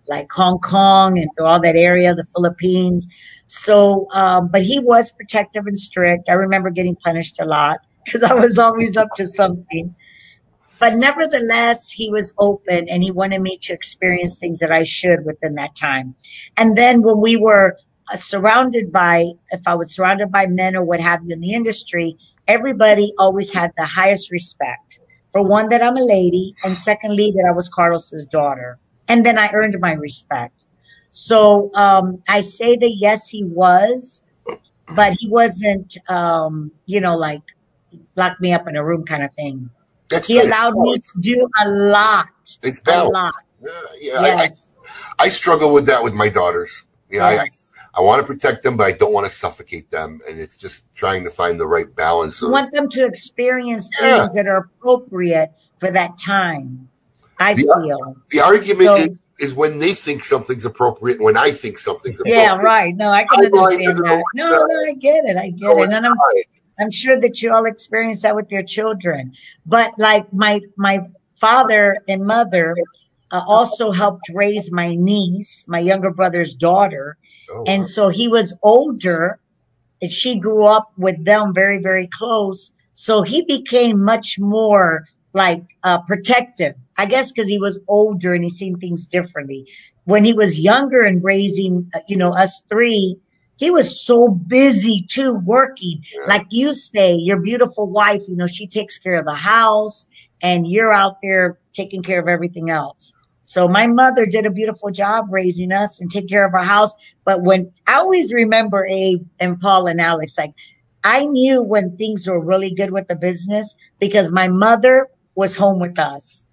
like Hong Kong and through all that area, the Philippines. So, but he was protective and strict. I remember getting punished a lot, because I was always up to something. But nevertheless, he was open, and he wanted me to experience things that I should within that time. And then when we were if I was surrounded by men or what have you in the industry, everybody always had the highest respect. For one, that I'm a lady, and secondly, that I was Carlos's daughter. And then I earned my respect. So I say that, yes, he was, but he wasn't, like, lock me up in a room kind of thing. He allowed me to do a lot. It's balanced. A lot. Yeah. Yes. I struggle with that with my daughters. Yeah, yes. I want to protect them, but I don't want to suffocate them. And it's just trying to find the right balance. You want them to experience things that are appropriate for that time, I feel. The argument is when they think something's appropriate and when I think something's appropriate. Yeah, right. No, I can understand that. No, I get it. And then I'm sure that you all experience that with your children. But like my father and mother also helped raise my niece, my younger brother's daughter. Oh, and so he was older, and she grew up with them very, very close. So he became much more like protective, I guess, because he was older and he seen things differently. When he was younger and raising us three, He was so busy too, working. Yeah. Like you say, your beautiful wife, you know, she takes care of the house and you're out there taking care of everything else. So my mother did a beautiful job raising us and taking care of our house. But when I always remember Abe and Paul and Alex, like I knew when things were really good with the business because my mother was home with us.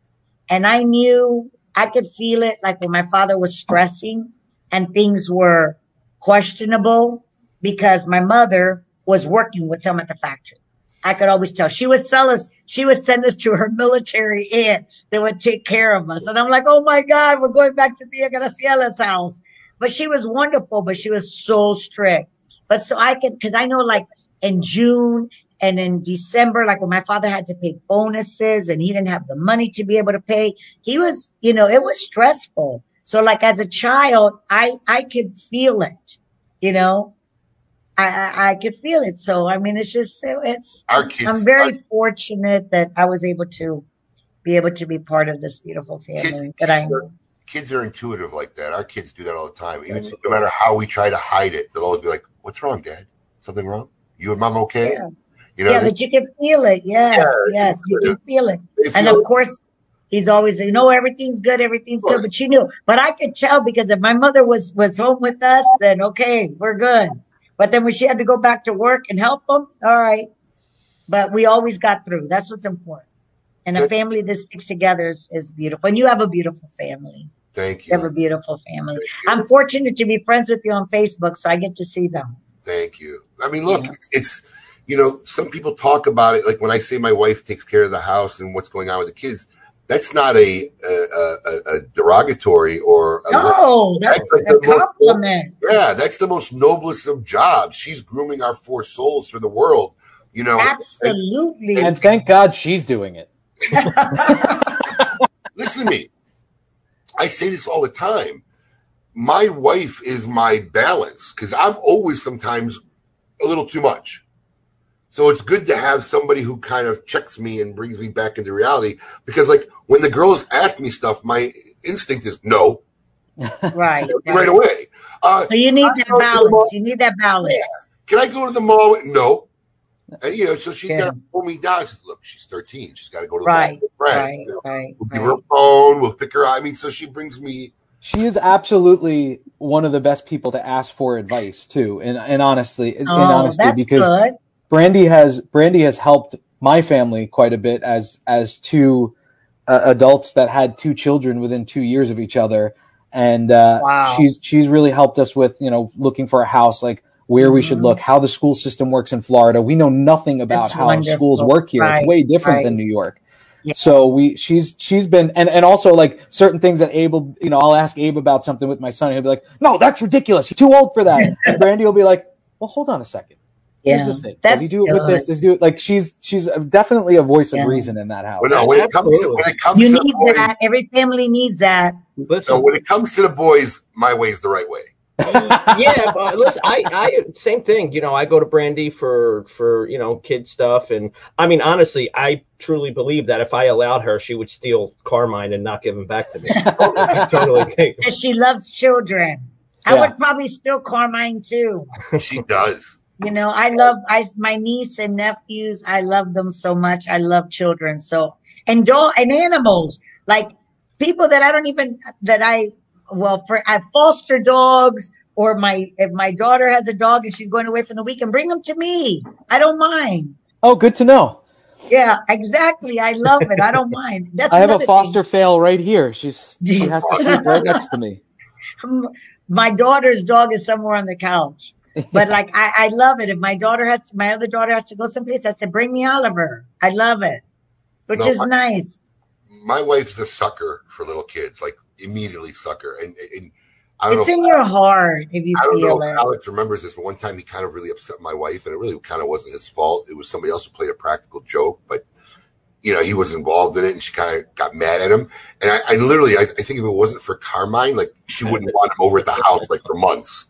And I knew I could feel it like when my father was stressing and things were questionable because my mother was working with him at the factory. I could always tell. She would sell us. She would send us to her military aunt that would take care of us. And I'm like, oh my God, we're going back to Tia Graciela's house. But she was wonderful, but she was so strict. But so I could, because I know like in June and in December, like when my father had to pay bonuses and he didn't have the money to be able to pay, he was, you know, it was stressful. So like as a child, I could feel it, you know. I could feel it. So, I mean, it's just, it's, our kids, I'm very fortunate that I was able to be part of this beautiful family. Kids are intuitive like that. Our kids do that all the time. Even no matter how we try to hide it, they'll always be like, what's wrong, Dad? Something wrong? You and Mom okay? Yeah, you know, but you can feel it. Yes, you can feel it. And of course, he's always, you know, everything's good. Everything's good. But you knew, but I could tell because if my mother was home with us, then okay, we're good. But then when she had to go back to work and help them, all right. But we always got through. That's what's important. And a family that sticks together is beautiful. And you have a beautiful family. Thank you. You have a beautiful family. I'm fortunate to be friends with you on Facebook, so I get to see them. Thank you. I mean, look, it's, you know, some people talk about it. Like when I say my wife takes care of the house and what's going on with the kids, that's not a derogatory or a no, that's like a compliment. That's the most noblest of jobs. She's grooming our four souls for the world, you know. Absolutely, and thank God she's doing it. Listen to me. I say this all the time. My wife is my balance because I'm always sometimes a little too much. So it's good to have somebody who kind of checks me and brings me back into reality because, like, when the girls ask me stuff, my instinct is no. Right away. So you need that balance. You need that balance. Yeah. Can I go to the mall? No. And, you know, so she's got to pull me down. She says, look, she's 13. She's got to go to the mall. We'll give her a phone. We'll pick her up. I mean, so she brings me. She is absolutely one of the best people to ask for advice, too, and honestly, that's because good. Brandy has helped my family quite a bit as two adults that had two children within 2 years of each other, and she's really helped us with, you know, looking for a house, like where we should look, how the school system works in Florida. We know nothing about how schools work here. It's way different than New York. Yeah. So she's been and also like certain things that Abe, you know, I'll ask Abe about something with my son. He'll be like, no, that's ridiculous. You're too old for that. And Brandy will be like, well, hold on a second. Here's the thing. Does he do it with this? Does he do it? Like she's definitely a voice of reason in that house. Well, no, when it comes you to need boys, that. Every family needs that. Listen, so when it comes to the boys, my way's the right way. Yeah, but listen, I same thing. You know, I go to Brandy for you know, kid stuff, and I mean, honestly, I truly believe that if I allowed her, she would steal Carmine and not give him back to me. I totally think. And she loves children. Yeah. I would probably steal Carmine too. She does. You know, I love my niece and nephews. I love them so much. I love children. So, and animals, like people that I don't even, I foster dogs, or if my daughter has a dog and she's going away from the weekend, bring them to me. I don't mind. Oh, good to know. Yeah, exactly. I love it. I don't mind. I have a foster fail right here. She has to sit right next to me. My daughter's dog is somewhere on the couch. But like, I love it. If my other daughter has to go someplace, I said, bring me Oliver. I love it, which is nice. My wife's a sucker for little kids, like immediately sucker. And I don't know. It's in your heart if you feel it. Alex remembers this, but one time he kind of really upset my wife, and it really kind of wasn't his fault. It was somebody else who played a practical joke, but you know, he was involved in it, and she kind of got mad at him. And I literally think if it wasn't for Carmine, like she wouldn't want him over at the house like for months.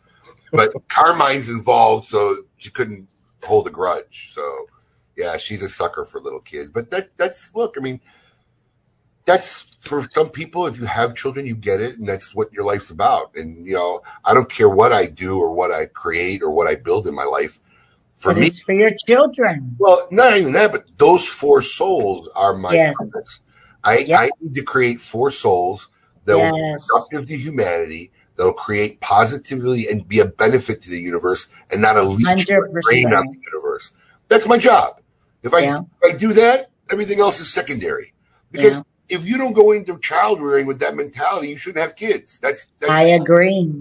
But Carmine's involved, so she couldn't hold a grudge. So, yeah, she's a sucker for little kids. But that's look, I mean, that's for some people. If you have children, you get it, and that's what your life's about. And you know, I don't care what I do or what I create or what I build in my life. For but me, it's for your children. Well, not even that, but those four souls are my purpose. I need to create four souls that will be productive to humanity, that will create positivity and be a benefit to the universe, and not a leech drain on the universe. That's my job. If I do that, everything else is secondary. Because if you don't go into child rearing with that mentality, you shouldn't have kids. That's I agree.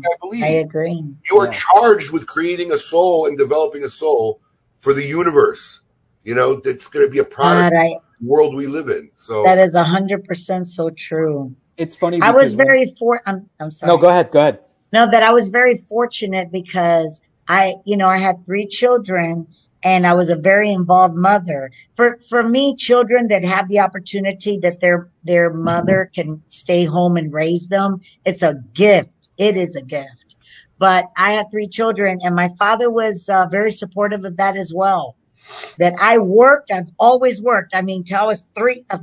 I agree. You are charged with creating a soul and developing a soul for the universe. You know, that's going to be a product of the world we live in. So that is 100% so true. It's funny. I was very I'm sorry. No, go ahead. Go ahead. No, that I was very fortunate because I had three children. And I was a very involved mother. For me, children that have the opportunity that their mother can stay home and raise them, it's a gift. It is a gift. But I had three children, and my father was very supportive of that as well. That I worked. I've always worked. I mean, till I was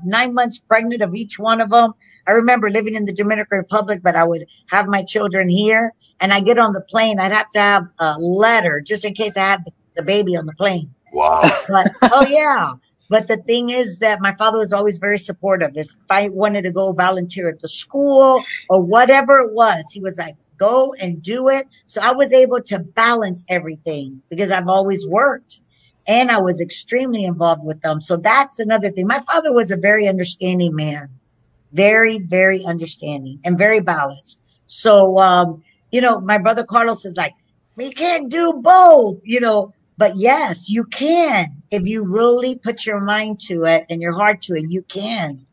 9 months pregnant of each one of them. I remember living in the Dominican Republic, but I would have my children here, and I get on the plane. I'd have to have a letter just in case I had the baby on the plane. Wow. But, but the thing is that my father was always very supportive. If I wanted to go volunteer at the school or whatever it was, he was like, go and do it. So I was able to balance everything because I've always worked and I was extremely involved with them. So that's another thing. My father was a very understanding man, very, very understanding and very balanced. So, my brother Carlos is like, you can't do both, but yes, you can. If you really put your mind to it and your heart to it, you can.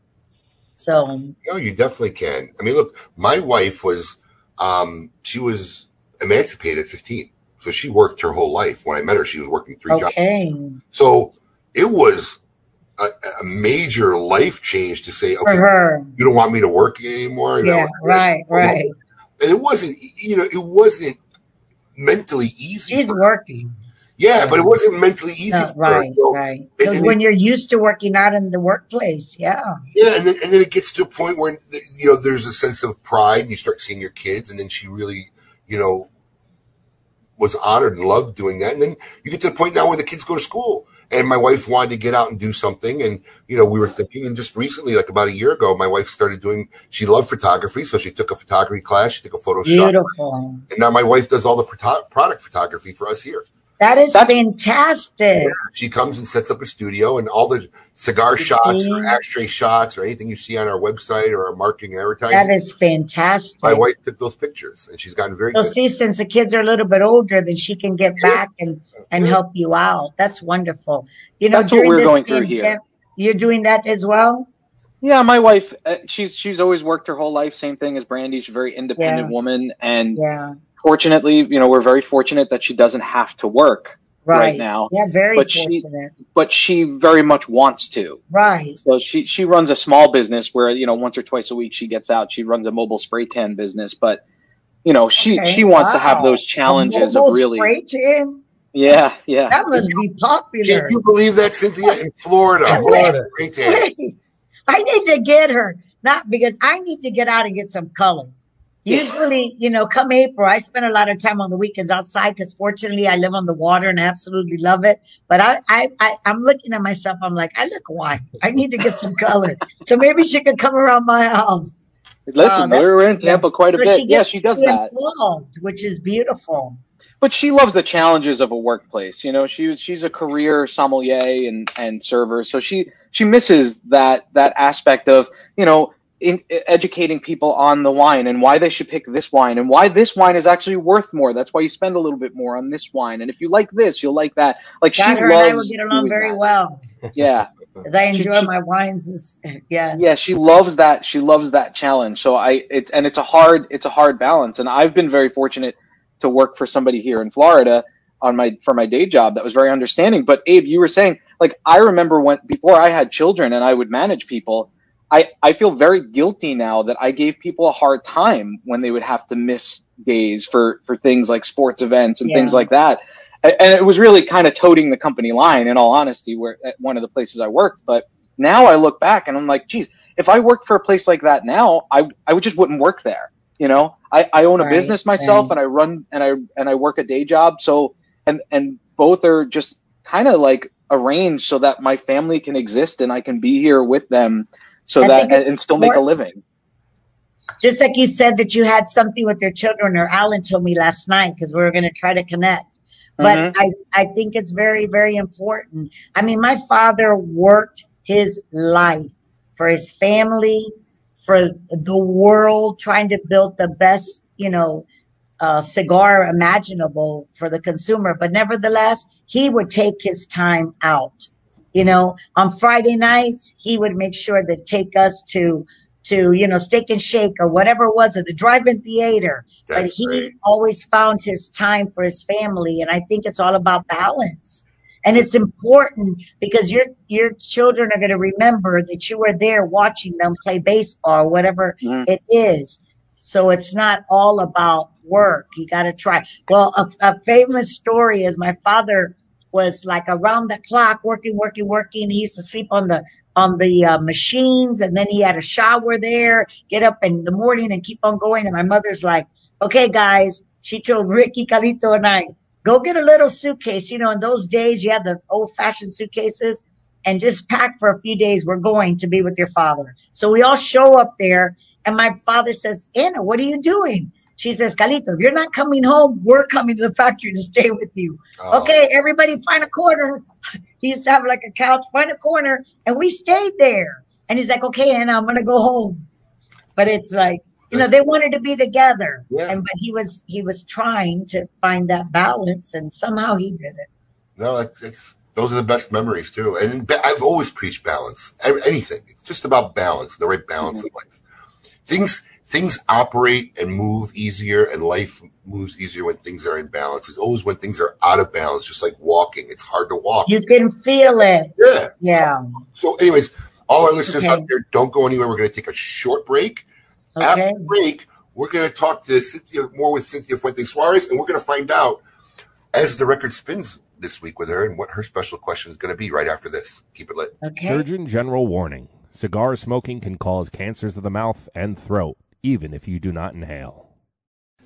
So. No, you definitely can. I mean, look, my wife was, she was emancipated at 15. So she worked her whole life. When I met her, she was working three jobs. Okay. So it was a major life change to say, okay, you don't want me to work anymore. Yeah, right. And it wasn't, mentally easy. She's working. Yeah, but it wasn't mentally easy. No, for her. So, right. And when you're used to working out in the workplace, yeah, and then it gets to a point where there's a sense of pride, and you start seeing your kids, and then she really, was honored and loved doing that, and then you get to the point now where the kids go to school, and my wife wanted to get out and do something, and we were thinking, and just recently, like about a year ago, my wife started she loved photography, so she took a photography class, she took a Photoshop, beautiful, and now my wife does all the product photography for us here. That's fantastic. Yeah, she comes and sets up a studio, and all the cigar shots or ashtray shots or anything you see on our website or our marketing and advertising. That is fantastic. My wife took those pictures, and she's gotten very good. You'll see, since the kids are a little bit older, then she can get back and help you out. That's wonderful. That's what we're going through here. You're doing that as well? Yeah, my wife, she's always worked her whole life. Same thing as Brandy. She's a very independent woman. And fortunately, we're very fortunate that she doesn't have to work. Right now, fortunate. But she very much wants to. Right. So she runs a small business where once or twice a week she gets out. She runs a mobile spray tan business, but she wants to have those challenges of really spray tan. Yeah. That must be popular. Can you believe that, Cynthia? In Florida, spray tan. I need to get her, not because I need to get out and get some color. Usually, come April, I spend a lot of time on the weekends outside because fortunately I live on the water and I absolutely love it. But I'm looking at myself. I'm like, I look white. I need to get some color. So maybe she could come around my house. Listen, we're in Tampa quite a bit. Yeah, she does that. Which is beautiful. But she loves the challenges of a workplace. She's a career sommelier and server. So she misses that aspect of, in educating people on the wine and why they should pick this wine and why this wine is actually worth more. That's why you spend a little bit more on this wine. And if you like this, you'll like that. Like she loves. And I will get along very well. Yeah, because I enjoy my wines. Yeah. Yeah, she loves that. She loves that challenge. So it's a hard balance. And I've been very fortunate to work for somebody here in Florida for my day job that was very understanding. But Abe, you were saying, like, I remember before I had children and I would manage people. I feel very guilty now that I gave people a hard time when they would have to miss days for things like sports events and things like that. And it was really kind of toting the company line, in all honesty, at one of the places I worked. But now I look back and I'm like, geez, if I worked for a place like that now, I just wouldn't work there. You know, I own a business myself, and I run and I work a day job. So and both are just kind of like arranged so that my family can exist and I can be here with them, so that and still make a living. Just like you said that you had something with your children, or Alan told me last night, because we were going to try to connect. But I think it's very, very important. I mean, my father worked his life for his family, for the world, trying to build the best, you know, cigar imaginable for the consumer. But nevertheless, he would take his time out. You know, on Friday nights, he would make sure to take us to you know, Steak and Shake or whatever it was, or the drive-in theater. That's but he great. Always found his time for his family. And I think it's all about balance. And it's important because your children are going to remember that you were there watching them play baseball, or whatever it is. So it's not all about work. You got to try. Well, a famous story is my father was like around the clock working. He used to sleep on the machines, and then he had a shower there, get up in the morning and keep on going. And my mother's like, okay, guys, she told Ricky, Carlito, and I, go get a little suitcase. You know, in those days, you had the old-fashioned suitcases, and just pack for a few days. We're going to be with your father. So we all show up there, and my father says, Anna, what are you doing? She says, Carlito, if you're not coming home, we're coming to the factory to stay with you. Oh. Okay, everybody find a corner. He used to have like a couch, find a corner. And we stayed there. And he's like, okay, Anna, I'm going to go home. But it's like, you know, they wanted to be together. Yeah. But he was trying to find that balance. And somehow he did it. No, those are the best memories, too. And I've always preached balance. Anything. It's just about balance, the right balance in life. Things operate and move easier, and life moves easier when things are in balance. It's always when things are out of balance, just like walking. It's hard to walk. You can feel it. Yeah. Yeah. So anyways, all our listeners out there, don't go anywhere. We're going to take a short break. Okay. After the break, we're going to talk to Cynthia Fuente Suarez, and we're going to find out, as the record spins this week with her, and what her special question is going to be right after this. Keep it lit. Okay. Surgeon General warning. Cigar smoking can cause cancers of the mouth and throat, even if you do not inhale.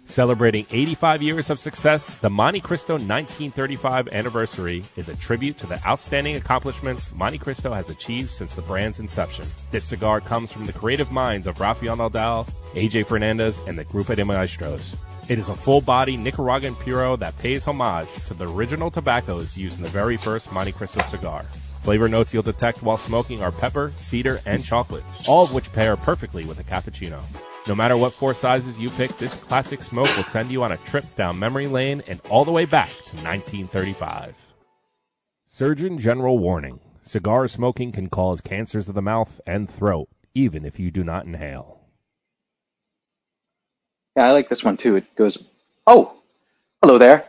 Celebrating 85 years of success, the Monte Cristo 1935 anniversary is a tribute to the outstanding accomplishments Monte Cristo has achieved since the brand's inception. This cigar comes from the creative minds of Rafael Nadal, AJ Fernandez, and the Grupo de Maestros. It is a full-body Nicaraguan puro that pays homage to the original tobaccos used in the very first Monte Cristo cigar. Flavor notes you'll detect while smoking are pepper, cedar, and chocolate, all of which pair perfectly with a cappuccino. No matter what four sizes you pick, this classic smoke will send you on a trip down memory lane and all the way back to 1935. Surgeon General warning. Cigar smoking can cause cancers of the mouth and throat, even if you do not inhale. Yeah, I like this one, too. It goes, oh, hello there.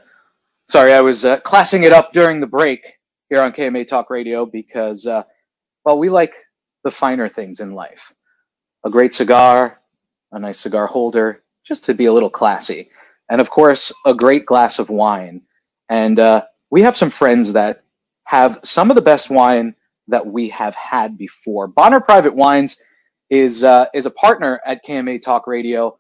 Sorry, I was classing it up during the break here on KMA Talk Radio because, well, we like the finer things in life. A great cigar, a nice cigar holder, just to be a little classy. And of course, a great glass of wine. And we have some friends that have some of the best wine that we have had before. Bonner Private Wines is a partner at KMA Talk Radio,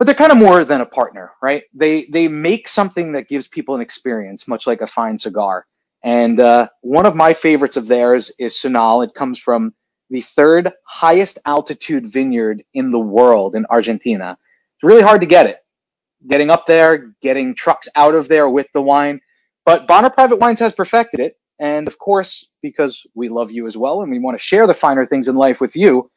but they're kind of more than a partner, right? They make something that gives people an experience, much like a fine cigar. And one of my favorites of theirs is Sunal. It comes from the third highest altitude vineyard in the world in Argentina. It's really hard to get it. Getting up there, getting trucks out of there with the wine. But Bonner Private Wines has perfected it. And of course, because we love you as well and we want to share the finer things in life with you,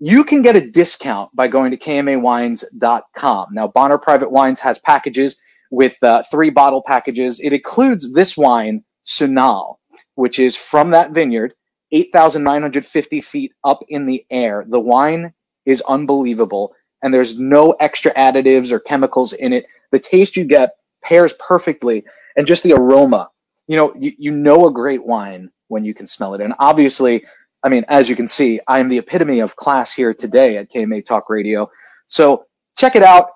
you can get a discount by going to KMAWines.com. Now, Bonner Private Wines has packages with 3-bottle packages. It includes this wine, Sunal, which is from that vineyard, 8,950 feet up in the air. The wine is unbelievable, and there's no extra additives or chemicals in it. The taste you get pairs perfectly, and just the aroma. You know, you know a great wine when you can smell it. And obviously, I mean, as you can see, I am the epitome of class here today at KMA Talk Radio. So check it out.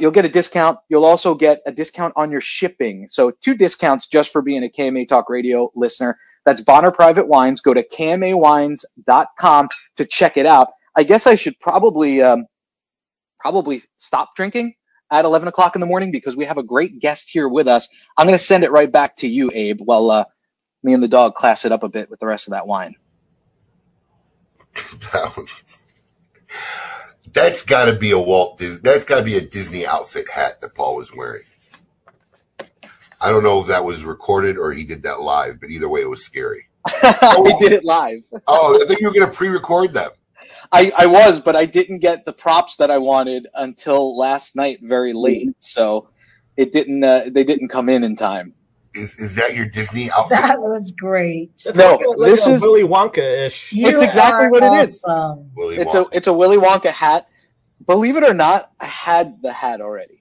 You'll get a discount. You'll also get a discount on your shipping. So 2 discounts just for being a KMA Talk Radio listener. That's Bonner Private Wines. Go to KMAWines.com to check it out. I guess I should probably stop drinking at 11 o'clock in the morning because we have a great guest here with us. I'm going to send it right back to you, Abe, while me and the dog class it up a bit with the rest of that wine. That's got to be a That's got to be a Disney outfit hat that Paul was wearing. I don't know if that was recorded or he did that live, but either way, it was scary. We did it live. Oh, I think you were going to pre-record them. I was, but I didn't get the props that I wanted until last night, very late. So it didn't. They didn't come in time. Is that your Disney outfit? That was great. It's this is Willy Wonka-ish. It's exactly what awesome. It is. It's a Willy Wonka hat. Believe it or not, I had the hat already.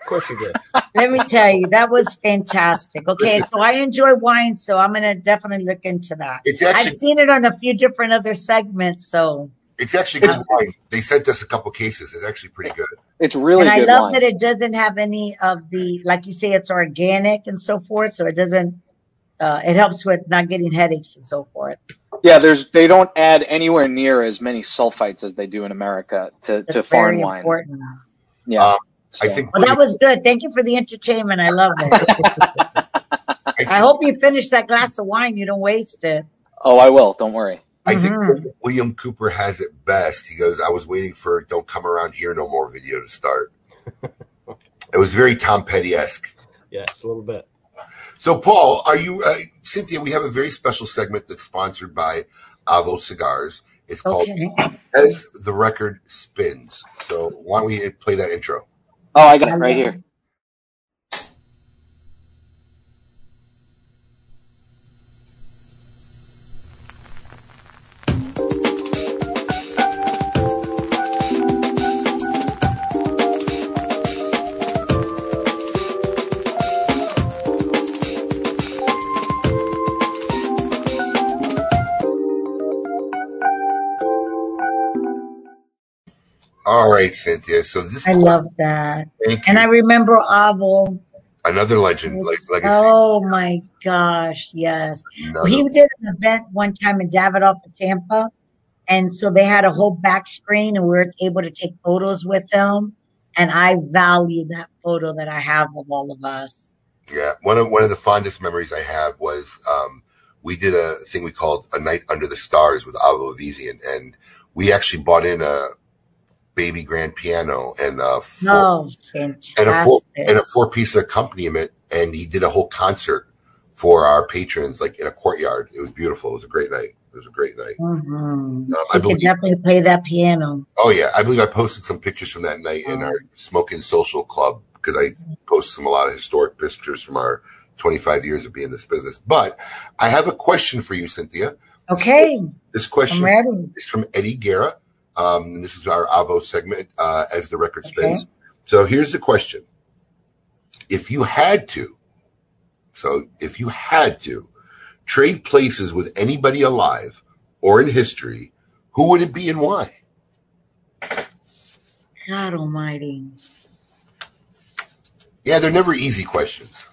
Of course you did. Let me tell you, that was fantastic. Okay, so I enjoy wine, so I'm going to definitely look into that. I've seen it on a few different other segments, so. It's actually good wine. They sent us a couple cases. It's actually pretty good. It's really good. And I love wine. That it doesn't have any of the, like you say, it's organic and so forth. So it doesn't, it helps with not getting headaches and so forth. Yeah, they don't add anywhere near as many sulfites as they do in America to foreign wine. That's very important. Yeah. So. Well, that was good. Thank you for the entertainment. I love it. I hope you finish that glass of wine. You don't waste it. Oh, I will. Don't worry. I think William Cooper has it best. He goes, I was waiting for Don't Come Around Here No More video to start. It was very Tom Petty-esque. Yes, a little bit. So, Paul, are you Cynthia, we have a very special segment that's sponsored by Avo Cigars. It's called As the Record Spins. So why don't we play that intro? Oh, I got it right here. All right, Cynthia. So this I love that. Thank you. And I remember Avo. Another legend. Like oh, my gosh. Yes. Well, he did an event one time in Davidoff, Tampa. And so they had a whole back screen, and we were able to take photos with him. And I value that photo that I have of all of us. Yeah. One of the fondest memories I have was we did a thing we called A Night Under the Stars with Avo Avizi. And we actually bought in a baby grand piano and a four-piece accompaniment, and he did a whole concert for our patrons, like in a courtyard. It was beautiful. It was a great night. Mm-hmm. I could definitely play that piano. Oh yeah, I believe I posted some pictures from that night in our Smokin' Social Club because I posted a lot of historic pictures from our 25 years of being in this business. But I have a question for you, Cynthia. Okay. This question is from Eddie Guerra. And this is our Avo segment, As the Record Spins. Okay. So here's the question. If you had to trade places with anybody alive or in history, who would it be and why? God almighty. Yeah, they're never easy questions.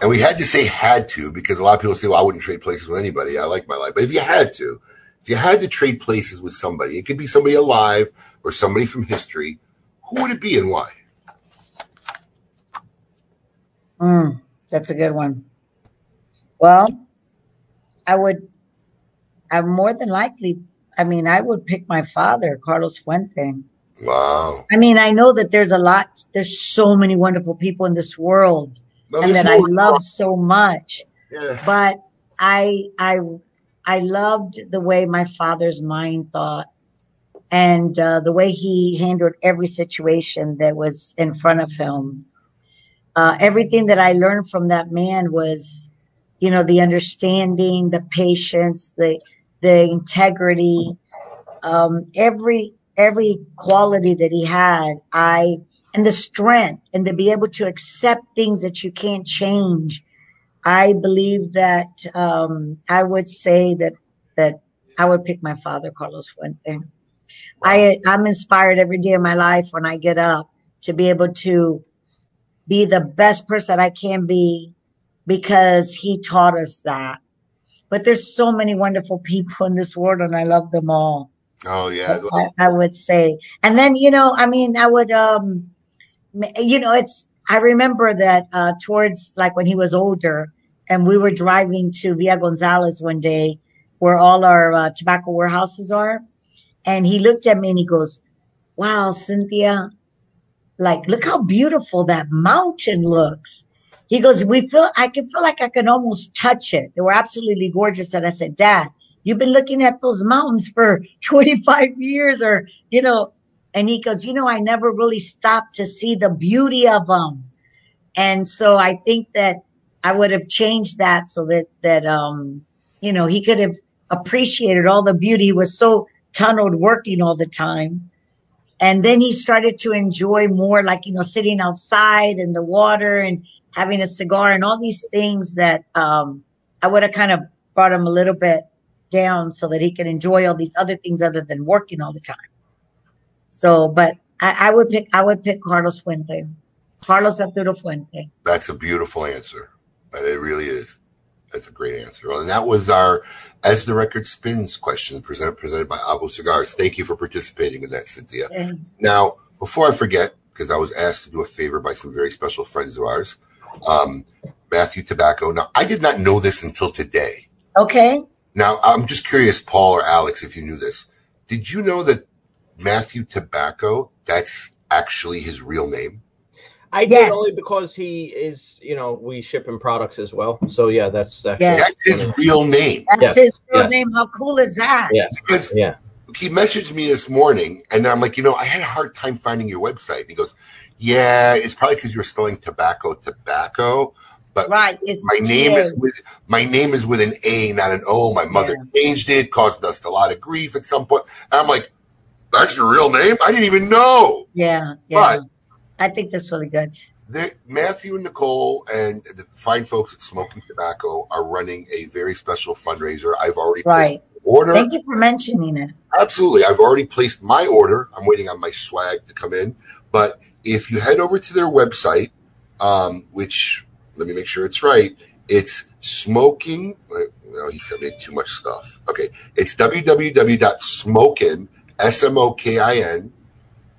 And we had to say had to because a lot of people say, well, I wouldn't trade places with anybody. I like my life. But if you had to trade places with somebody, it could be somebody alive or somebody from history, who would it be and why? That's a good one. Well, I would pick my father, Carlos Fuente. Wow. I mean, I know that there's so many wonderful people in this world I love so much. Yeah. But I loved the way my father's mind thought and the way he handled every situation that was in front of him. Everything that I learned from that man was, the understanding, the patience, the integrity, every quality that he had, and the strength and to be able to accept things that you can't change. I believe that I would say that I would pick my father, Carlos Fuente. I'm inspired every day of my life when I get up to be able to be the best person I can be because he taught us that. But there's so many wonderful people in this world, and I love them all. Oh, yeah. I would say. And then, you know, I mean, I would, you know, it's, I remember that towards like when he was older and we were driving to Villa Gonzalez one day where all our tobacco warehouses are. And he looked at me and he goes, wow, Cynthia, like, look how beautiful that mountain looks. He goes, I feel like I can almost touch it. They were absolutely gorgeous. And I said, Dad, you've been looking at those mountains for 25 years or, you know, and he goes, you know, I never really stopped to see the beauty of them. And so I think that I would have changed that so that, you know, he could have appreciated all the beauty. He was so tunneled working all the time. And then he started to enjoy more like, you know, sitting outside in the water and having a cigar and all these things that I would have kind of brought him a little bit down so that he can enjoy all these other things other than working all the time. So, but I would pick Carlos Fuente, Carlos Arturo Fuente. That's a beautiful answer. It really is. That's a great answer. Well, and that was our As the Record Spins question presented by Avo Cigars. Thank you for participating in that, Cynthia. Okay. Now, before I forget, because I was asked to do a favor by some very special friends of ours, Matthew Tobacco. Now, I did not know this until today. Okay. Now, I'm just curious, Paul or Alex, if you knew this. Did you know that Matthew Tobacco, that's actually his real name? I did, only because he is, you know, we ship him products as well. So, yeah, that's actually. Yes. That's his real name. That's his real name. How cool is that? Yeah. Because he messaged me this morning, and I'm like, you know, I had a hard time finding your website. And he goes, yeah, it's probably because you're spelling tobacco. But right, my name is with an A, not an O. My mother changed it, caused us a lot of grief at some point. And I'm like, that's your real name? I didn't even know. Yeah. But I think that's really good. Matthew and Nicole and the fine folks at Smokin' Tabacco are running a very special fundraiser. I've already placed an order. Thank you for mentioning it. Absolutely. I've already placed my order. I'm waiting on my swag to come in. But if you head over to their website, which... let me make sure it's right. It's smoking. No, he sent me too much stuff. Okay. It's www.smokin, S-M-O-K-I-N,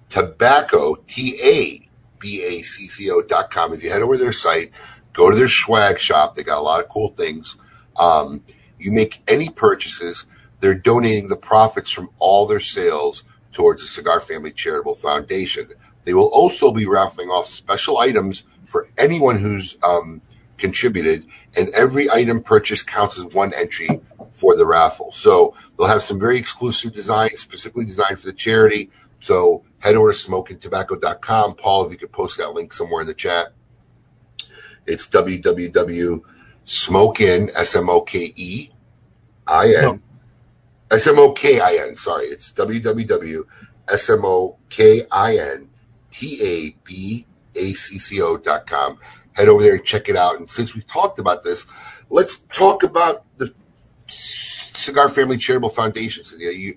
tobacco, T-A-B-A-C-C-O.com. If you head over to their site, go to their swag shop. They got a lot of cool things. You make any purchases. They're donating the profits from all their sales towards the Cigar Family Charitable Foundation. They will also be raffling off special items for anyone who's contributed, and every item purchased counts as one entry for the raffle. So they'll have some very exclusive designs specifically designed for the charity. So head over to smokingtobacco.com. Paul, if you could post that link somewhere in the chat. It's www.smokin, S-M-O-K-E-I-N. S-M-O-K-I-N, sorry. It's www.smokintabacco.com. Head over there and check it out. And since we've talked about this, let's talk about the Cigar Family Charitable Foundation. So, yeah,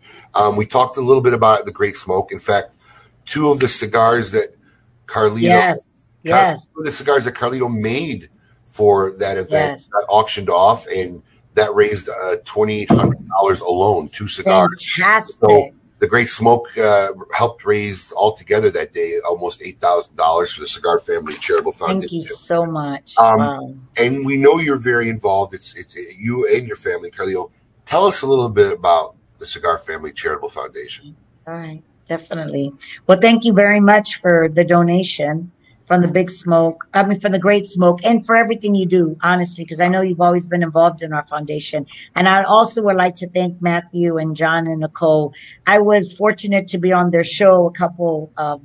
we talked a little bit about the Great Smoke. In fact, two of the cigars that Carlito, two of the cigars that Carlito made for that event got auctioned off, and that raised $2,800 alone. Two cigars. Fantastic. So, the Great Smoke helped raise altogether that day almost $8,000 for the Cigar Family Charitable Foundation. Thank you so much. Wow. And we know you're very involved. It's you and your family, Carlito. Tell us a little bit about the Cigar Family Charitable Foundation. All right, definitely. Well, thank you very much for the donation from the from the Great Smoke, and for everything you do, honestly, because I know you've always been involved in our foundation. And I also would like to thank Matthew and John and Nicole. I was fortunate to be on their show a couple of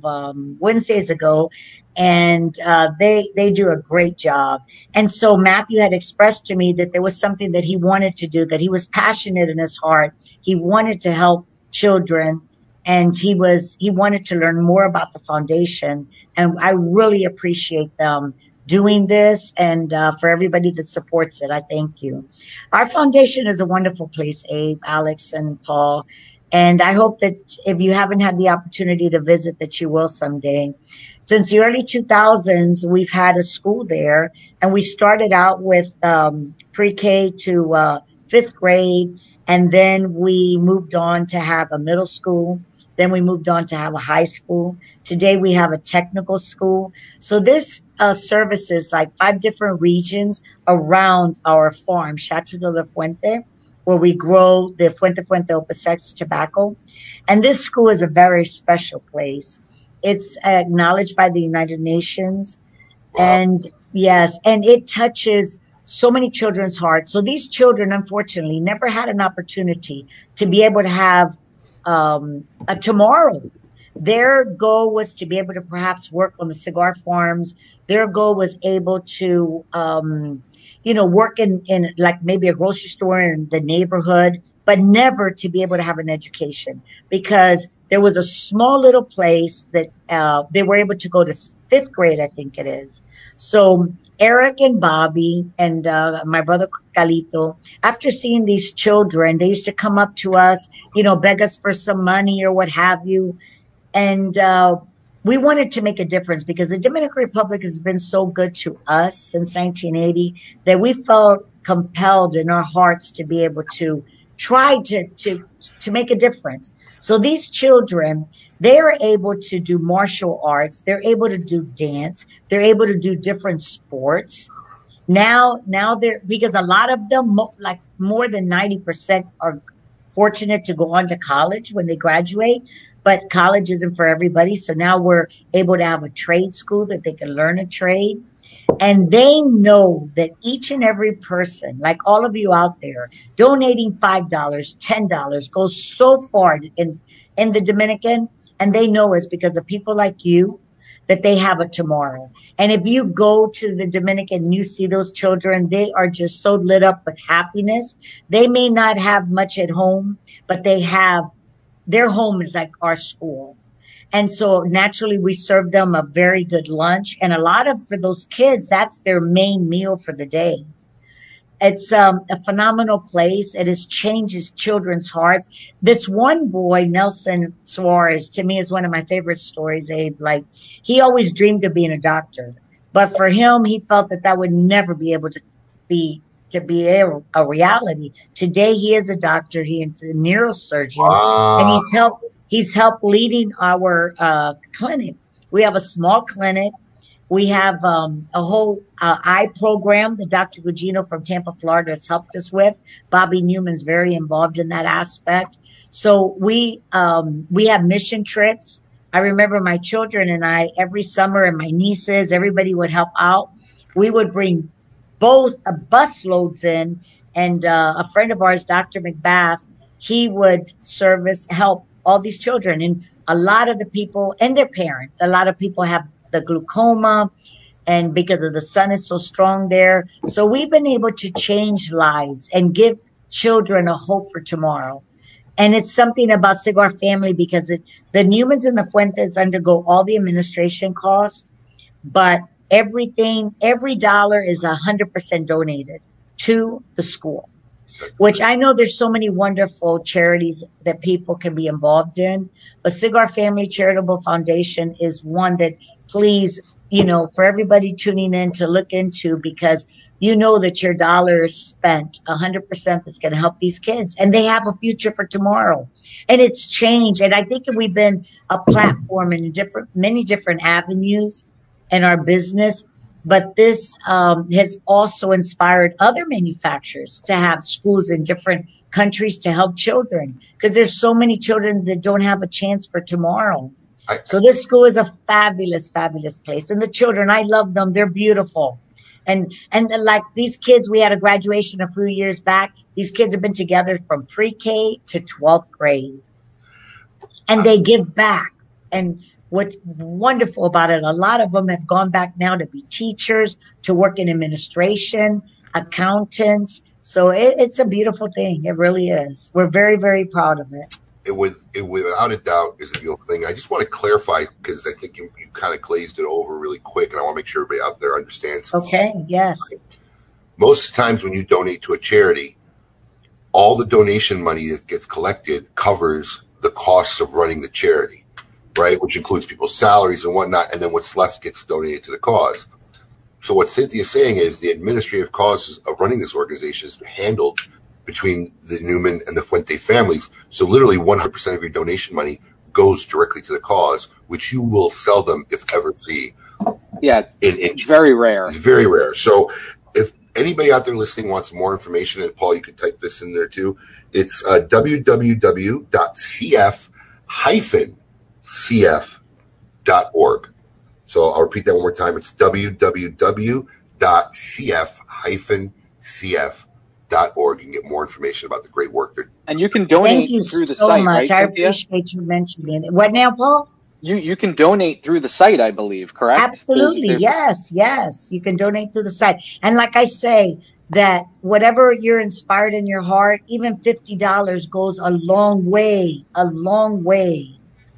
Wednesdays ago, and they do a great job. And so Matthew had expressed to me that there was something that he wanted to do, that he was passionate in his heart. He wanted to help children. And he wanted to learn more about the foundation. And I really appreciate them doing this, and for everybody that supports it, I thank you. Our foundation is a wonderful place, Abe, Alex, and Paul. And I hope that if you haven't had the opportunity to visit, that you will someday. Since the early 2000s, we've had a school there, and we started out with pre-K to fifth grade. And then we moved on to have a middle school. Then we moved on to have a high school. Today we have a technical school. So this services like 5 different regions around our farm, Chateau de la Fuente, where we grow the Fuente Opus X tobacco. And this school is a very special place. It's acknowledged by the United Nations. And yes, and it touches so many children's hearts. So these children, unfortunately, never had an opportunity to be able to have a tomorrow. Their goal was to be able to perhaps work on the cigar farms. Their goal was able to, work in like maybe a grocery store in the neighborhood, but never to be able to have an education, because there was a small little place that they were able to go to fifth grade, I think it is. So Eric and Bobby and my brother Carlito, after seeing these children, they used to come up to us, beg us for some money or what have you. And we wanted to make a difference, because the Dominican Republic has been so good to us since 1980 that we felt compelled in our hearts to be able to try to make a difference. So these children, they are able to do martial arts. They're able to do dance. They're able to do different sports. Now they're, because a lot of them, like more than 90% are fortunate to go on to college when they graduate, but college isn't for everybody. So now we're able to have a trade school that they can learn a trade. And they know that each and every person, like all of you out there, donating $5, $10 goes so far in the Dominican. And they know it's because of people like you that they have a tomorrow. And if you go to the Dominican and you see those children, they are just so lit up with happiness. They may not have much at home, but they have, their home is like our school. And so naturally we serve them a very good lunch. And a lot of, for those kids, that's their main meal for the day. It's a phenomenal place. It has changed children's hearts. This one boy, Nelson Suarez, to me is one of my favorite stories, Abe. Like, he always dreamed of being a doctor, but for him, he felt that would never be able to be a reality. Today, he is a doctor. He is a neurosurgeon, wow. And he's helped leading our clinic. We have a small clinic. We have a whole eye program that Dr. Gugino from Tampa, Florida has helped us with. Bobby Newman's very involved in that aspect. So we have mission trips. I remember my children and I, every summer, and my nieces, everybody would help out. We would bring both bus loads in, and a friend of ours, Dr. McBath, he would help all these children. And a lot of the people and their parents, a lot of people have the glaucoma, and because of the sun is so strong there. So we've been able to change lives and give children a hope for tomorrow. And it's something about Cigar Family, because the Newmans and the Fuentes undergo all the administration costs, but everything, every dollar is 100% donated to the school, which I know there's so many wonderful charities that people can be involved in, but Cigar Family Charitable Foundation is one that please, for everybody tuning in to look into, because you know that your dollar is spent 100% that's going to help these kids, and they have a future for tomorrow. And it's changed. And I think we've been a platform in many different avenues in our business, but this has also inspired other manufacturers to have schools in different countries to help children, because there's so many children that don't have a chance for tomorrow. So this school is a fabulous, fabulous place. And the children, I love them. They're beautiful. And like these kids, we had a graduation a few years back. These kids have been together from pre-K to 12th grade. And they give back. And what's wonderful about it, a lot of them have gone back now to be teachers, to work in administration, accountants. So it's a beautiful thing. It really is. We're very, very proud of it. It without a doubt is a beautiful thing. I just want to clarify, because I think you kind of glazed it over really quick, and I want to make sure everybody out there understands. Okay, yes. Most times when you donate to a charity, all the donation money that gets collected covers the costs of running the charity, right, which includes people's salaries and whatnot, and then what's left gets donated to the cause. So what Cynthia's saying is the administrative costs of running this organization is handled between the Newman and the Fuente families. So literally 100% of your donation money goes directly to the cause, which you will seldom, if ever, see. Yeah, it's very rare. It's very rare. So if anybody out there listening wants more information, and Paul, you could type this in there too, it's www.cf-cf.org. So I'll repeat that one more time. It's www.cf-cf.org. You can get more information about the great work. And you can donate through the site, right, Cynthia? Thank you so much. I appreciate you mentioning it. What now, Paul? You can donate through the site, I believe, correct? Absolutely. Yes. You can donate through the site. And like I say, that whatever you're inspired in your heart, even $50 goes a long way, a long way.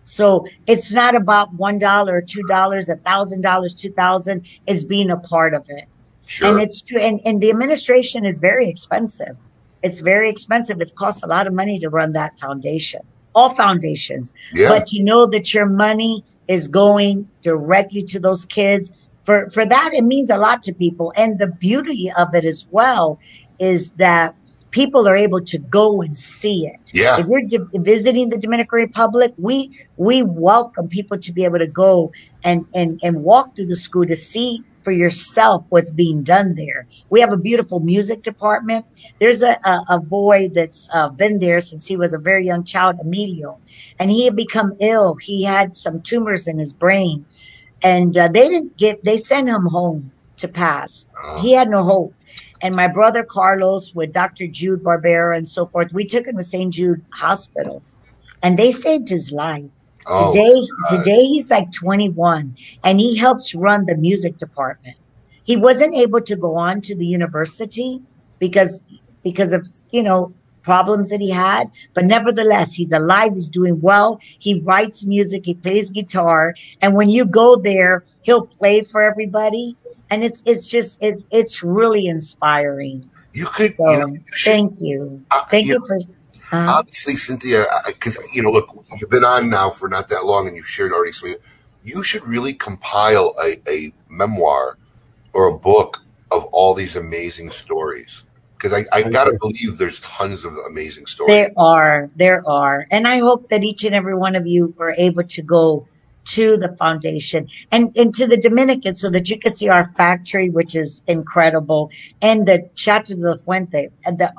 So it's not about $1, $2, $1,000, $2,000. It's being a part of it. Sure. And it's true. And the administration is very expensive. It's very expensive. It costs a lot of money to run that foundation, all foundations. Yeah. But to know that your money is going directly to those kids, for that, it means a lot to people. And the beauty of it as well is that people are able to go and see it. Yeah. If we're visiting the Dominican Republic, we welcome people to be able to go and walk through the school to see for yourself what's being done there. We have a beautiful music department. There's a boy that's been there since he was a very young child, Emilio, and he had become ill. He had some tumors in his brain, and they sent him home to pass. He had no hope. And my brother Carlos with Dr. Jude Barbera and so forth, we took him to St. Jude Hospital, and they saved his life. Today he's like 21, and he helps run the music department. He wasn't able to go on to the university because of, you know, problems that he had. But nevertheless, he's alive. He's doing well. He writes music. He plays guitar. And when you go there, he'll play for everybody. And it's really inspiring. You could. So, thank you for. Obviously, Cynthia, because, you know, look, you've been on now for not that long and you've shared already. So you should really compile a memoir or a book of all these amazing stories, because I got to believe there's tons of amazing stories. There are. And I hope that each and every one of you are able to go to the foundation and to the Dominican so that you can see our factory, which is incredible, and the Chateau de la Fuente and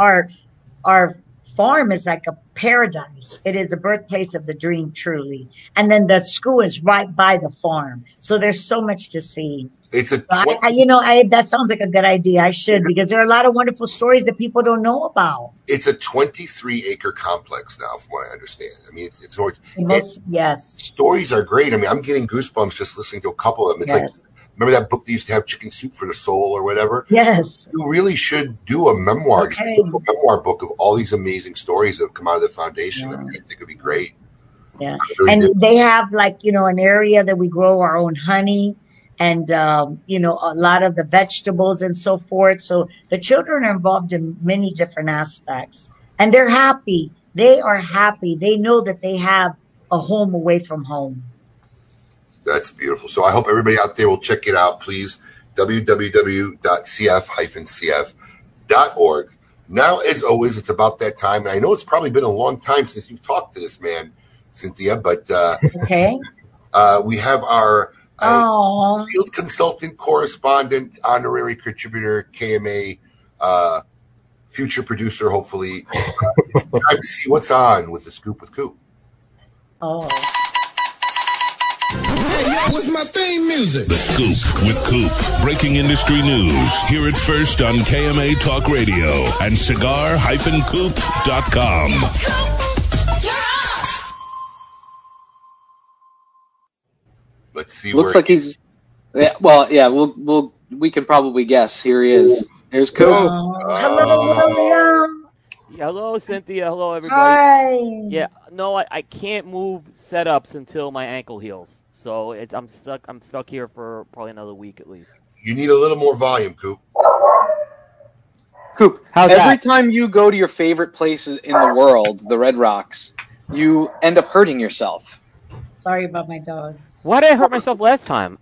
our farm is like a paradise. It is the birthplace of the dream, truly. And then the school is right by the farm. So there's so much to see. That sounds like a good idea. I should, because there are a lot of wonderful stories that people don't know about. It's a 23-acre complex now, from what I understand. I mean, it's north. Yes. Stories are great. I mean, I'm getting goosebumps just listening to a couple of them. It's like, remember that book they used to have, Chicken Soup for the Soul or whatever? Yes. You really should do a memoir, just a memoir book of all these amazing stories that have come out of the foundation. Yeah. I mean, I think it would be great. Yeah. They have, like, you know, an area that we grow our own honey and, you know, a lot of the vegetables and so forth. So the children are involved in many different aspects. And they're happy. They are happy. They know that they have a home away from home. That's beautiful. So I hope everybody out there will check it out, please. www.cf-cf.org. Now, as always, it's about that time. And I know it's probably been a long time since you've talked to this man, Cynthia, but we have our field consultant, correspondent, honorary contributor, KMA, future producer, hopefully. It's time to see what's on with The Scoop with Coop. Oh. Hey, yo, what's my theme music? The Scoop with Coop. Breaking industry news. Hear it first on KMA Talk Radio and cigar-coop.com. Let's see. Looks like he's... Yeah, well, yeah, we can probably guess. Here he is. Here's Coop. Hello, William. Hello, Cynthia. Hello, everybody. Hi. Yeah, no, I can't move setups until my ankle heals. So I'm stuck here for probably another week at least. You need a little more volume, Coop. Coop, every time you go to your favorite places in the world, the Red Rocks, you end up hurting yourself. Sorry about my dog. Why did I hurt myself last time?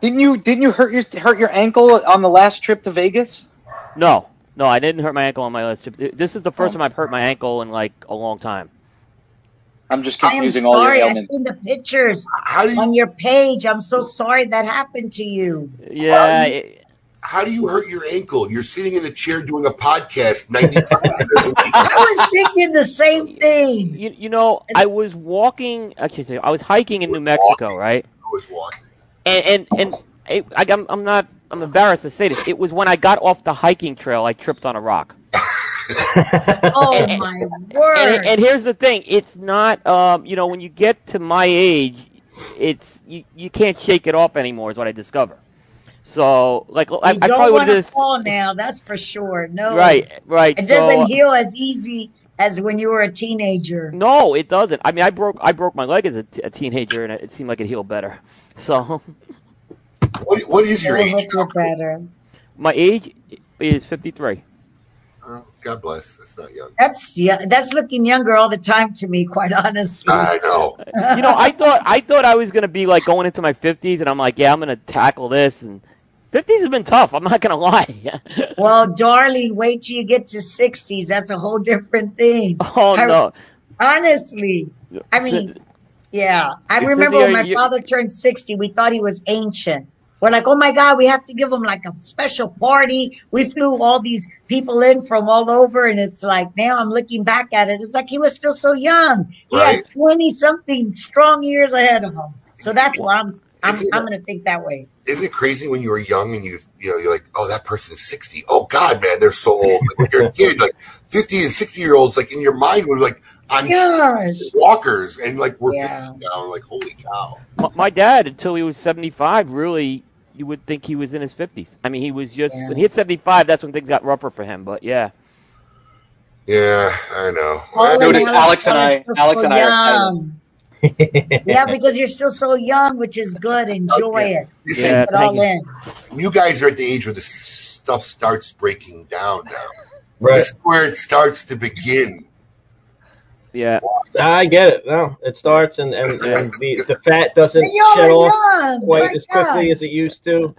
Didn't you hurt your ankle on the last trip to Vegas? No. No, I didn't hurt my ankle on my last trip. This is the first time I've hurt my ankle in, like, a long time. I'm just confusing all your ailments. I've seen the pictures on your page. I'm so sorry that happened to you. Yeah. How do you hurt your ankle? You're sitting in a chair doing a podcast. 90%. I was thinking the same thing. You know, I was walking. Actually, I was hiking in New Mexico, right? I was walking. I'm embarrassed to say this. It was when I got off the hiking trail, I tripped on a rock. My word. And here's the thing. It's not, when you get to my age, it's you can't shake it off anymore is what I discover. So, like, I probably would have fall now, that's for sure. No. Right. It doesn't heal as easy as when you were a teenager. No, it doesn't. I mean, I broke my leg as a teenager, and it seemed like it healed better. So... What is your age? My age is 53. Oh, God bless. That's not young. That's looking younger all the time to me, quite honestly. I know. I thought I was gonna be like going into my 50s, and I'm like, yeah, I'm gonna tackle this. And 50s have been tough. I'm not gonna lie. Well, darling, wait till you get to 60s. That's a whole different thing. Oh no. Honestly, I mean, yeah. I remember when my father turned 60. We thought he was ancient. We're like, oh, my God, we have to give him like a special party. We flew all these people in from all over. And it's like, now I'm looking back at it. It's like he was still so young. He had 20-something strong years ahead of him. So that's why I'm going to think that way. Isn't it crazy when you were young and you're like, oh, that person's 60. Oh, God, man, they're so old. Like, when you're a kid, like 50 and 60-year-olds, like in your mind was like, I'm walkers, and like we're down, like holy cow. My dad, until he was 75, really, you would think he was in his 50s. I mean, he was just when he hit 75, that's when things got rougher for him. But yeah, I know. I noticed Alex and I are silent. Yeah, because you're still so young, which is good. Enjoy it. Listen, yeah, you guys are at the age where the stuff starts breaking down now. Right. This is where it starts to begin. Yeah, I get it. No, it starts and the fat doesn't shed off quite as quickly as it used to.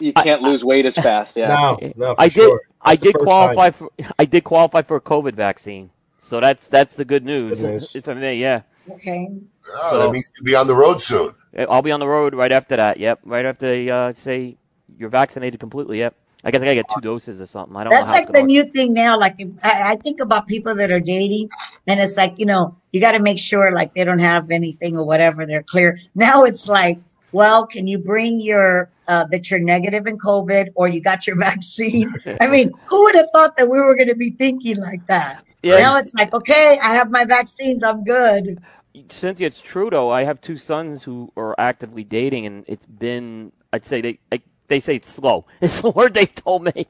You can't lose weight as fast. Yeah, no. I did qualify for a COVID vaccine, so that's the good news. If I may, yeah. Okay. Oh, that means you'll be on the road soon. I'll be on the road right after that. Yep, right after they say you're vaccinated completely. Yep. I guess I got 2 doses or something. I don't know. That's like the new thing now. Like, if I think about people that are dating, and it's like, you got to make sure, like, they don't have anything or whatever. They're clear. Now it's like, well, can you bring your that you're negative in COVID or you got your vaccine? I mean, who would have thought that we were going to be thinking like that? Yeah. Now it's like, okay, I have my vaccines. I'm good. Cynthia, it's true, though. I have 2 sons who are actively dating, and it's been, I'd say they say it's slow. It's the word they told me.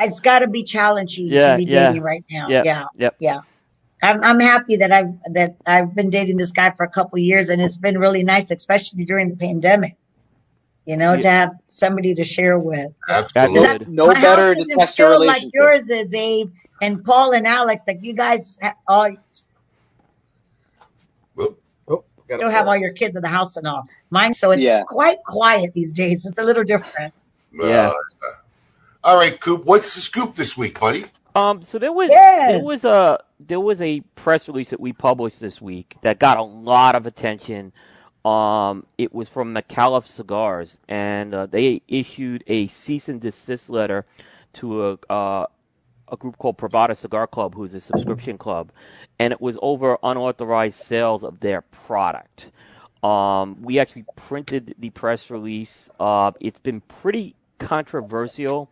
It's got to be challenging to be dating right now. Yeah. I'm happy that I've been dating this guy for a couple of years, and it's been really nice, especially during the pandemic. To have somebody to share with. Absolutely. No better to test your relationship. Like yours is, Abe and Paul and Alex. Like you guys all. Still have all your kids in the house and all. Mine, so it's quite quiet these days. It's a little different. Yeah. All right, Coop. What's the scoop this week, buddy? So there was a press release that we published this week that got a lot of attention. It was from McAuliffe Cigars, and they issued a cease and desist letter to a group called Provada Cigar Club, who's a subscription club, and it was over unauthorized sales of their product. We actually printed the press release. It's been pretty controversial.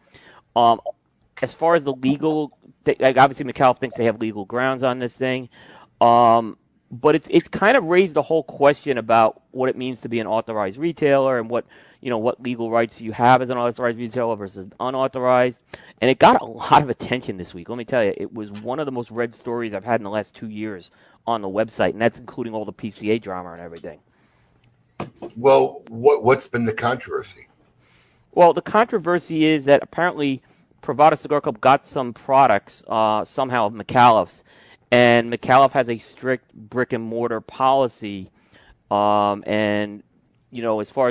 As far as the legal, obviously McAuliffe thinks they have legal grounds on this thing, but it's kind of raised the whole question about what it means to be an authorized retailer and what legal rights you have as an authorized retailer versus unauthorized. And it got a lot of attention this week. Let me tell you, it was one of the most read stories I've had in the last 2 years on the website, and that's including all the PCA drama and everything. Well, what's been the controversy? Well, the controversy is that apparently Provada Cigar Club got some products somehow of McAuliffe's, and McAuliffe has a strict brick-and-mortar policy, as far as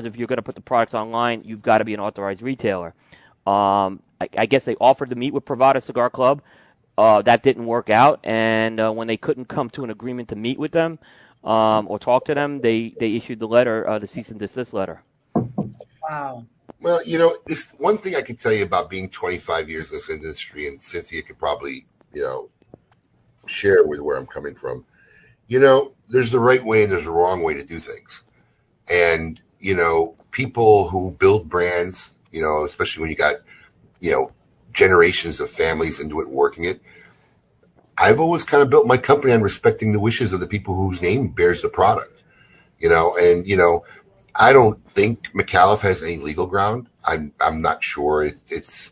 if you're going to put the products online, you've got to be an authorized retailer. I guess they offered to meet with Provada Cigar Club. That didn't work out, and when they couldn't come to an agreement to meet with them or talk to them, they issued the letter, the cease and desist letter. Wow. Well, you know, it's one thing I can tell you about being 25 years in this industry, and Cynthia could probably, you know, share with where I'm coming from. You know, there's the right way and there's the wrong way to do things. And, you know, people who build brands, you know, especially when you got, you know, generations of families into it, working it. I've always kind of built my company on respecting the wishes of the people whose name bears the product, you know, and, you know, I don't think McAuliffe has any legal ground. I'm not sure. It's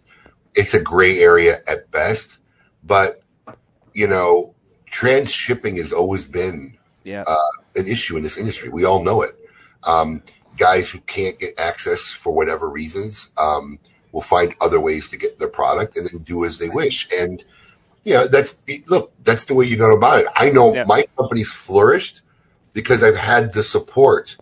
a gray area at best, but, you know, transshipping has always been an issue in this industry. We all know it. Guys who can't get access for whatever reasons will find other ways to get their product and then do as they wish. And, you know, that's the way you go about it. I know my company's flourished because I've had the support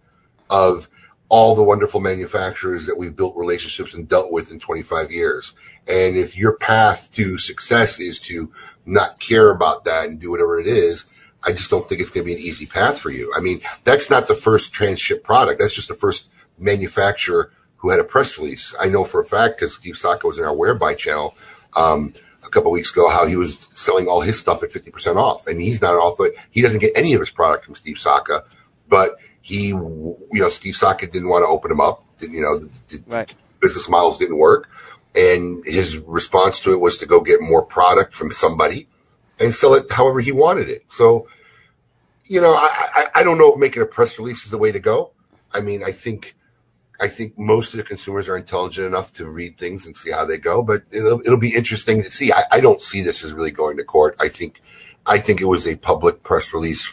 of all the wonderful manufacturers that we've built relationships and dealt with in 25 years. And if your path to success is to not care about that and do whatever it is, I just don't think it's going to be an easy path for you. I mean, that's not the first transship product. That's just the first manufacturer who had a press release. I know for a fact, because Steve Sokka was in our Whereby channel a couple of weeks ago, how he was selling all his stuff at 50% off. And he's not an author. He doesn't get any of his product from Steve Sokka, but he, you know, Steve Sokka didn't want to open him up. You know, the business models didn't work. And his response to it was to go get more product from somebody and sell it however he wanted it. So, you know, I don't know if making a press release is the way to go. I mean, I think most of the consumers are intelligent enough to read things and see how they go, but it'll be interesting to see. I don't see this as really going to court. I think it was a public press release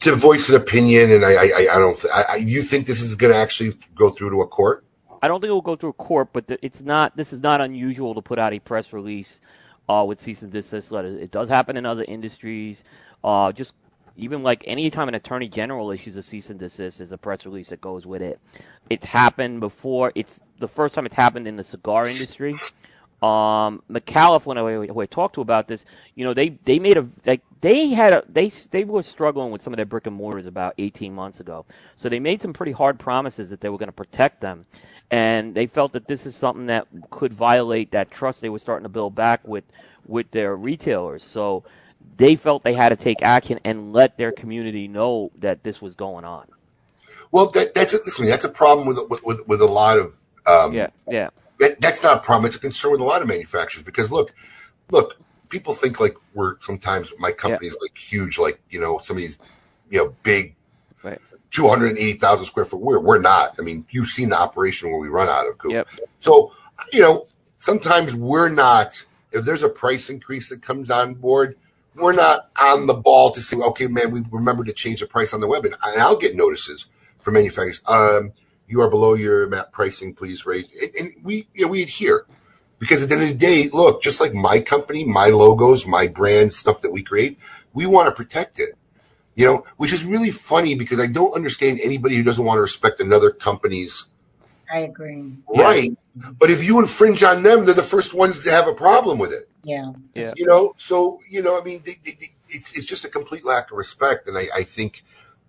to voice an opinion, and you think this is going to actually go through to a court? I don't think it will go through a court, but this is not unusual to put out a press release with cease and desist letters. It does happen in other industries. Just even like any time an attorney general issues a cease and desist, there's a press release that goes with it. It's happened before. It's the first time it's happened in the cigar industry. McAuliffe, who I talked to about this, you know, they were struggling with some of their brick and mortars about 18 months ago. So they made some pretty hard promises that they were going to protect them. And they felt that this is something that could violate that trust they were starting to build back with their retailers. So they felt they had to take action and let their community know that this was going on. Well, that's a problem with a lot of, That's not a problem. It's a concern with a lot of manufacturers because look, people think like we're sometimes my company is like huge, like, you know, some of these, you know, big 280,000 square foot. We're not. I mean, you've seen the operation where we run out of Coop. Yep. So, you know, sometimes we're not, if there's a price increase that comes on board, we're not on the ball to say, okay, man, we remember to change the price on the web. And I'll get notices from manufacturers. You are below your MAP pricing, please raise. And we adhere because at the end of the day, look, just like my company, my logos, my brand, stuff that we create, we want to protect it, you know, which is really funny because I don't understand anybody who doesn't want to respect another company's. I agree. Right. Yeah. But if you infringe on them, they're the first ones to have a problem with it. Yeah. Yeah. You know, so, you know, I mean, it's just a complete lack of respect. And I think,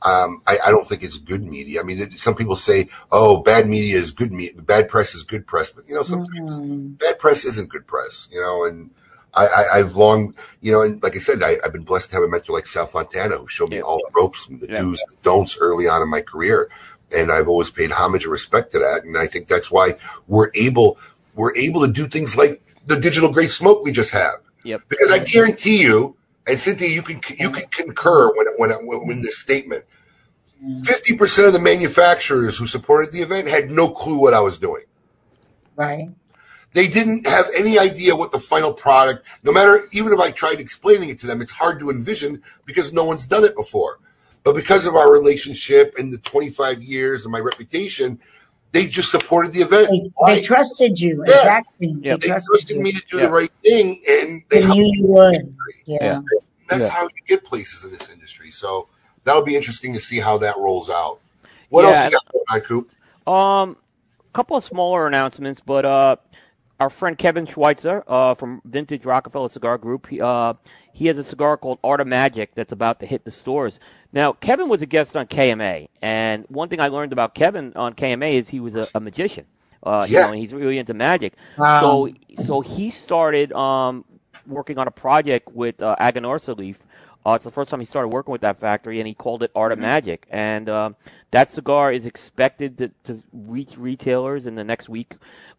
I don't think it's good media. I mean, some people say, "Oh, bad media is good media. Bad press is good press." But you know, sometimes bad press isn't good press. You know, and I've long, you know, and like I said, I've been blessed to have a mentor like Sal Fontana who showed me all the ropes and the do's and the don'ts early on in my career, and I've always paid homage and respect to that. And I think that's why we're able to do things like the digital grade smoke we just have. Yep. Because I guarantee you. And Cynthia, you can concur when this statement. 50% of the manufacturers who supported the event had no clue what I was doing. Right. They didn't have any idea what the final product. No matter, even if I tried explaining it to them, it's hard to envision because no one's done it before. But because of our relationship and the 25 years and my reputation, they just supported the event. They trusted you. Yeah. Exactly. Yeah. They trusted me to do the right thing. And they helped you would. Yeah. That's how you get places in this industry. So that'll be interesting to see how that rolls out. What else you got on, Coop? couple of smaller announcements, but our friend Kevin Schweitzer from Vintage Rockefeller Cigar Group, he has a cigar called Art of Magic that's about to hit the stores. Now, Kevin was a guest on KMA, and one thing I learned about Kevin on KMA is he was a magician. You know, and he's really into magic. So he started working on a project with Aganorsa Leaf. It's the first time he started working with that factory, and he called it Art of Magic. And that cigar is expected to reach retailers in the next week.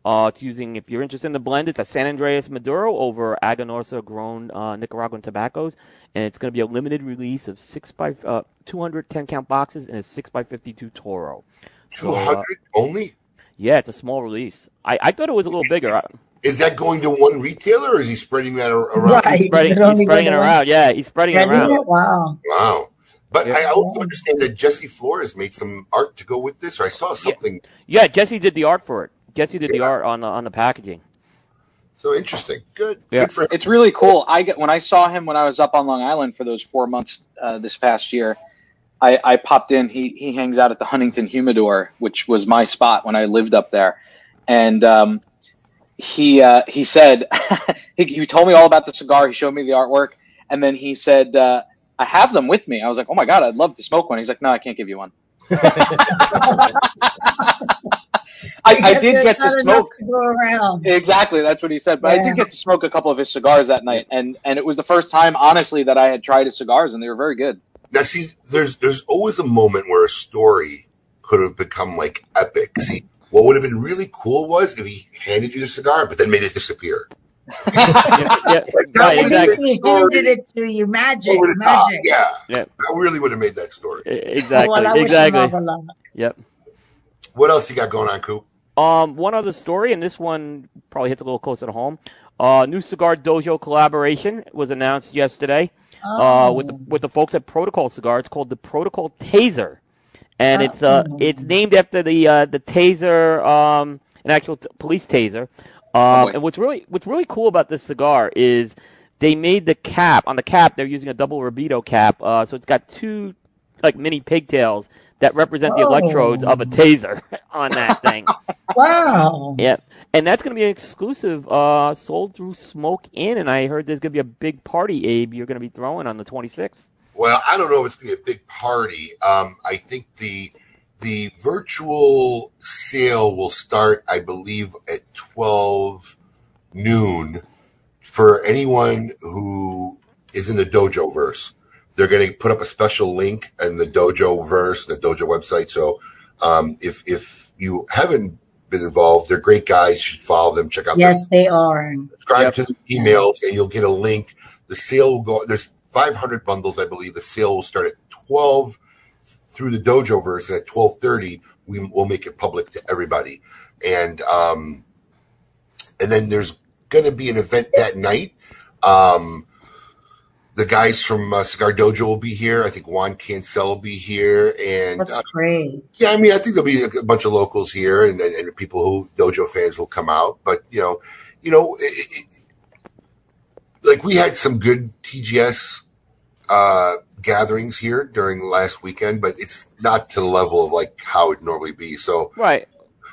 It's using, if you're interested in the blend, it's a San Andreas Maduro over Aganorsa-grown Nicaraguan tobaccos. And it's going to be a limited release of 210-count boxes and a 6x52 Toro. 200 only? Yeah, it's a small release. I thought it was a little bigger. Is that going to one retailer, or is he spreading that around? Right. He's spreading it around. Yeah, he's spreading it around. Wow. But yeah. I also understand that Jesse Flores made some art to go with this, or I saw something. Yeah, Jesse did the art for it. Jesse did the art on the packaging. So interesting. Good for him. It's really cool. When I saw him when I was up on Long Island for those 4 months this past year, I popped in. He hangs out at the Huntington Humidor, which was my spot when I lived up there. And he said, he told me all about the cigar. He showed me the artwork. And then he said, I have them with me. I was like, oh my God, I'd love to smoke one. He's like, no, I can't give you one. I did get to smoke. Exactly. That's what he said. But yeah. I did get to smoke a couple of his cigars that night. And it was the first time, honestly, that I had tried his cigars, and they were very good. Now, see, there's always a moment where a story could have become, like, epic. See, what would have been really cool was if he handed you the cigar, but then made it disappear. Right, exactly. He handed it to you. Magic. Yeah. I really would have made that story. Exactly. Well, yep. What else you got going on, Coop? One other story, and this one probably hits a little closer to home. New Cigar Dojo collaboration was announced yesterday with the folks at Protocol Cigar. It's called the Protocol Taser. And it's named after the taser, an actual police taser. And what's really cool about this cigar is they made the cap. On the cap, they're using a double Robideau cap. So it's got two like mini pigtails that represent the electrodes of a taser on that thing. Wow. Yep. And that's going to be an exclusive sold through Smoke In. And I heard there's going to be a big party, Abe, you're going to be throwing on the 26th. Well, I don't know if it's going to be a big party. I think the virtual sale will start, I believe, at 12 noon for anyone who is in the Dojo verse. They're going to put up a special link in the Dojo verse, the Dojo website. So if you haven't been involved, they're great guys. You should follow them. Check out them. They are. Subscribe to the emails, and you'll get a link. The sale will go – there's 500 bundles, I believe. The sale will start at 12 through the Dojo verse, and at 12:30 we will make it public to everybody. And then there's going to be an event that night. The guys from Cigar Dojo will be here. I think Juan Cancel will be here. And that's great. Yeah, I mean, I think there'll be a bunch of locals here, and people who Dojo fans will come out. But you know, like we had some good TGS gatherings here during last weekend, but it's not to the level of like how it normally be. So right,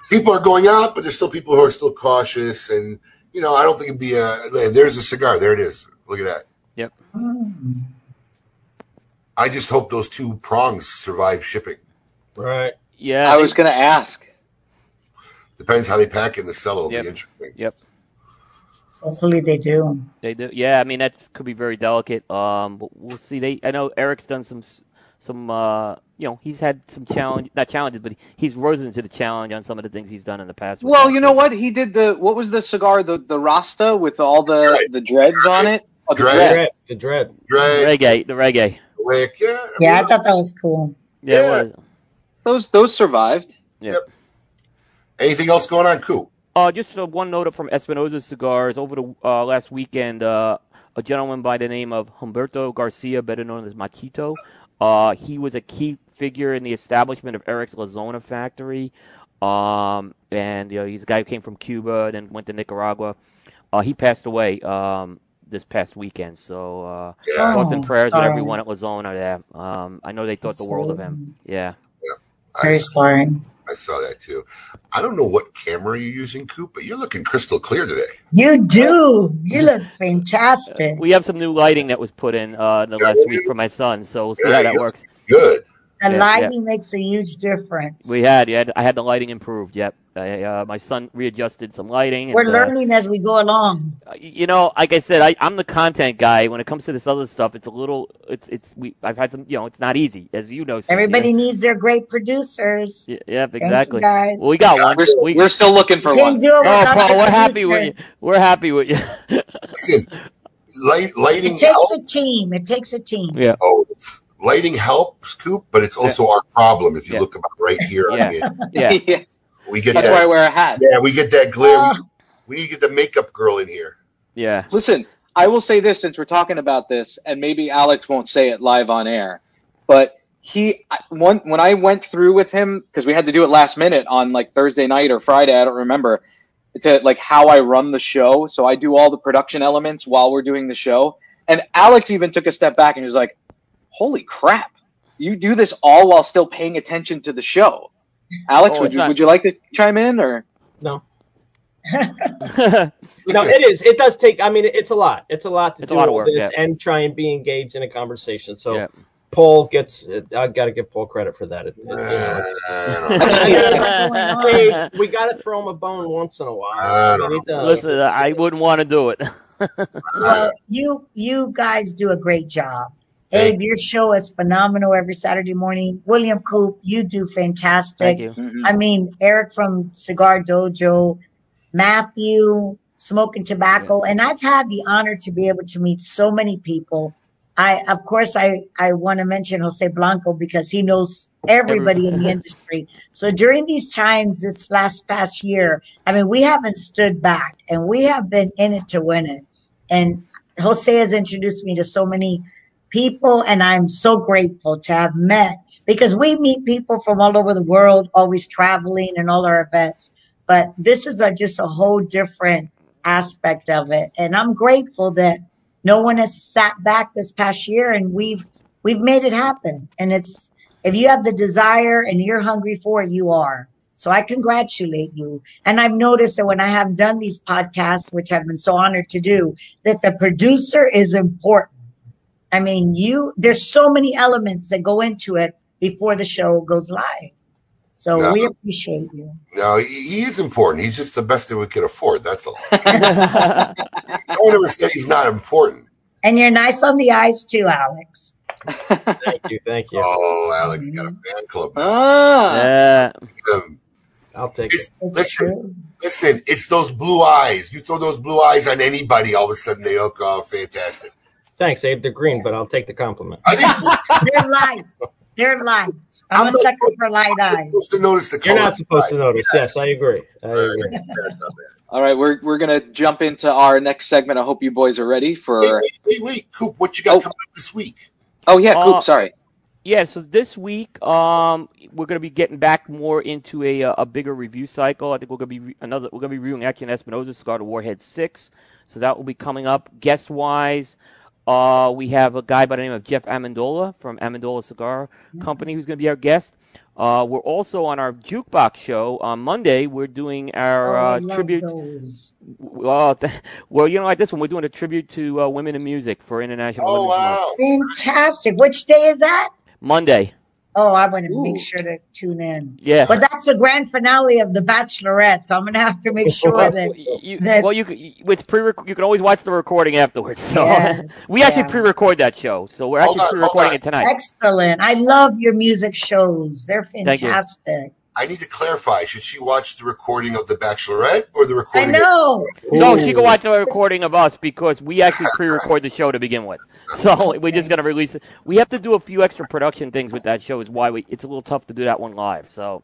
people are going out, but there's still people who are still cautious. And you know, I don't think it'd be there's a cigar. There it is. Look at that. Yep. I just hope those two prongs survive shipping. Right. Yeah. I was going to ask. Depends how they pack in the cello. It'll be interesting. Yep. Hopefully they do. They do. Yeah. I mean, that could be very delicate. But we'll see. I know Eric's done some. He's had some not challenges, but he's risen to the challenge on some of the things he's done in the past. Well, you know what he did. What was the cigar? The Rasta with all the dreads on it. Oh, the dread. The reggae. Rick, yeah. I thought that was cool. Yeah, it was. Those survived. Yep. Anything else going on, Coop? Just one note from Espinosa Cigars. Over the last weekend, a gentleman by the name of Humberto Garcia, better known as Machito, he was a key figure in the establishment of Eric's La Zona factory. And he's a guy who came from Cuba, then went to Nicaragua. He passed away. This past weekend, so thoughts and prayers with everyone at La Zona there. I know they thought the world of him. Yeah. Very sorry. I saw that too. I don't know what camera you're using, Coop, but you're looking crystal clear today. You do. You look fantastic. We have some new lighting that was put in last week for my son, so we'll see how that works. Good. The lighting makes a huge difference. I had the lighting improved. Yep. My son readjusted some lighting. We're learning as we go along. You know, like I said, I'm the content guy. When it comes to this other stuff, it's a little, I've had some, you know, it's not easy, as you know. Cynthia. Everybody needs their great producers. Yep, exactly. Thank you guys. Well, we got one. We're still looking for one. Paul, we're happy with you. We're happy with you. Listen, lighting. It takes a team. It takes a team. Yeah. Oh. Lighting helps, Coop, but it's also our problem. If you look about right here, I mean, we get that's why I wear a hat. Yeah, we get that glare. We need to get the makeup girl in here. Yeah. Listen, I will say this since we're talking about this, and maybe Alex won't say it live on air, but when I went through with him because we had to do it last minute on like Thursday night or Friday, I don't remember, to like how I run the show. So I do all the production elements while we're doing the show, and Alex even took a step back and was like, holy crap, you do this all while still paying attention to the show. Alex, would you like to chime in or no? No, it does take, I mean, it's a lot. It's a lot to do all this and try and be engaged in a conversation. So Paul gets, I've got to give Paul credit for that. We got to throw him a bone once in a while. Listen, I wouldn't want to do it. Well, you guys do a great job. Abe, your show is phenomenal every Saturday morning. William Coop, you do fantastic. Thank you. Mm-hmm. I mean, Eric from Cigar Dojo, Matthew, Smokin' Tabacco. And I've had the honor to be able to meet so many people. Of course, I want to mention Jose Blanco because he knows everybody in the industry. So during these times, this past year, I mean, we haven't stood back and we have been in it to win it. And Jose has introduced me to so many people, and I'm so grateful to have met, because we meet people from all over the world, always traveling and all our events, but this is just a whole different aspect of it. And I'm grateful that no one has sat back this past year, and we've made it happen. And it's, if you have the desire and you're hungry for it, you are. So I congratulate you. And I've noticed that when I have done these podcasts, which I've been so honored to do, that the producer is important. I mean, there's so many elements that go into it before the show goes live. So we appreciate you. No, he is important. He's just the best that we could afford. That's all. No one ever said he's not important. And you're nice on the eyes too, Alex. Thank you. Oh, Alex got a fan club. I'll take it. Listen, it's those blue eyes. You throw those blue eyes on anybody, all of a sudden they look fantastic. Thanks, Abe. They're green, but I'll take the compliment. They're light. They're light. I'm a sucker for light eyes. Supposed to notice the color. You're not supposed to notice. Yes, I agree. All right, we're gonna jump into our next segment. I hope you boys are ready for. Wait, Coop, what you got coming up this week? Oh yeah, Coop. Sorry. Yeah, so this week we're gonna be getting back more into a bigger review cycle. I think we're gonna be reviewing Acuña Espinosa's Cigar to Warhead 6. So that will be coming up guest wise. We have a guy by the name of Jeff Amendola from Amendola Cigar Company who's going to be our guest. We're also on our Jukebox show on Monday. We're doing our tribute. Well, you don't like this one. We're doing a tribute to women in music for International Women's Month. Fantastic. Which day is that? Monday. Oh, I want to make sure to tune in. Yeah. But that's the grand finale of The Bachelorette, so I'm going to have to make sure you can always watch the recording afterwards. So we actually pre-record that show, so we're actually pre-recording it tonight. Excellent. I love your music shows. They're fantastic. Thank you. I need to clarify. Should she watch the recording of The Bachelorette or the recording? I know. No, she can watch the recording of us because we actually pre-record the show to begin with. So we're just going to release it. We have to do a few extra production things with that show. Is why it's a little tough to do that one live. So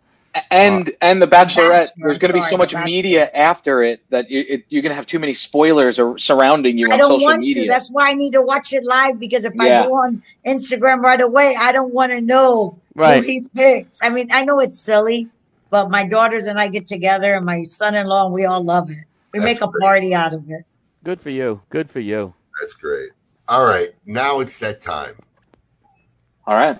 and The Bachelorette, there's going to be so much media after it that you're going to have too many spoilers or surrounding you on social media. I don't want to. That's why I need to watch it live, because if I go on Instagram right away, I don't want to know. Right. Who he picks. I mean, I know it's silly, but my daughters and I get together, and my son-in-law, and we all love it. We make a party out of it. Good for you. Good for you. That's great. All right. Now it's that time. All right.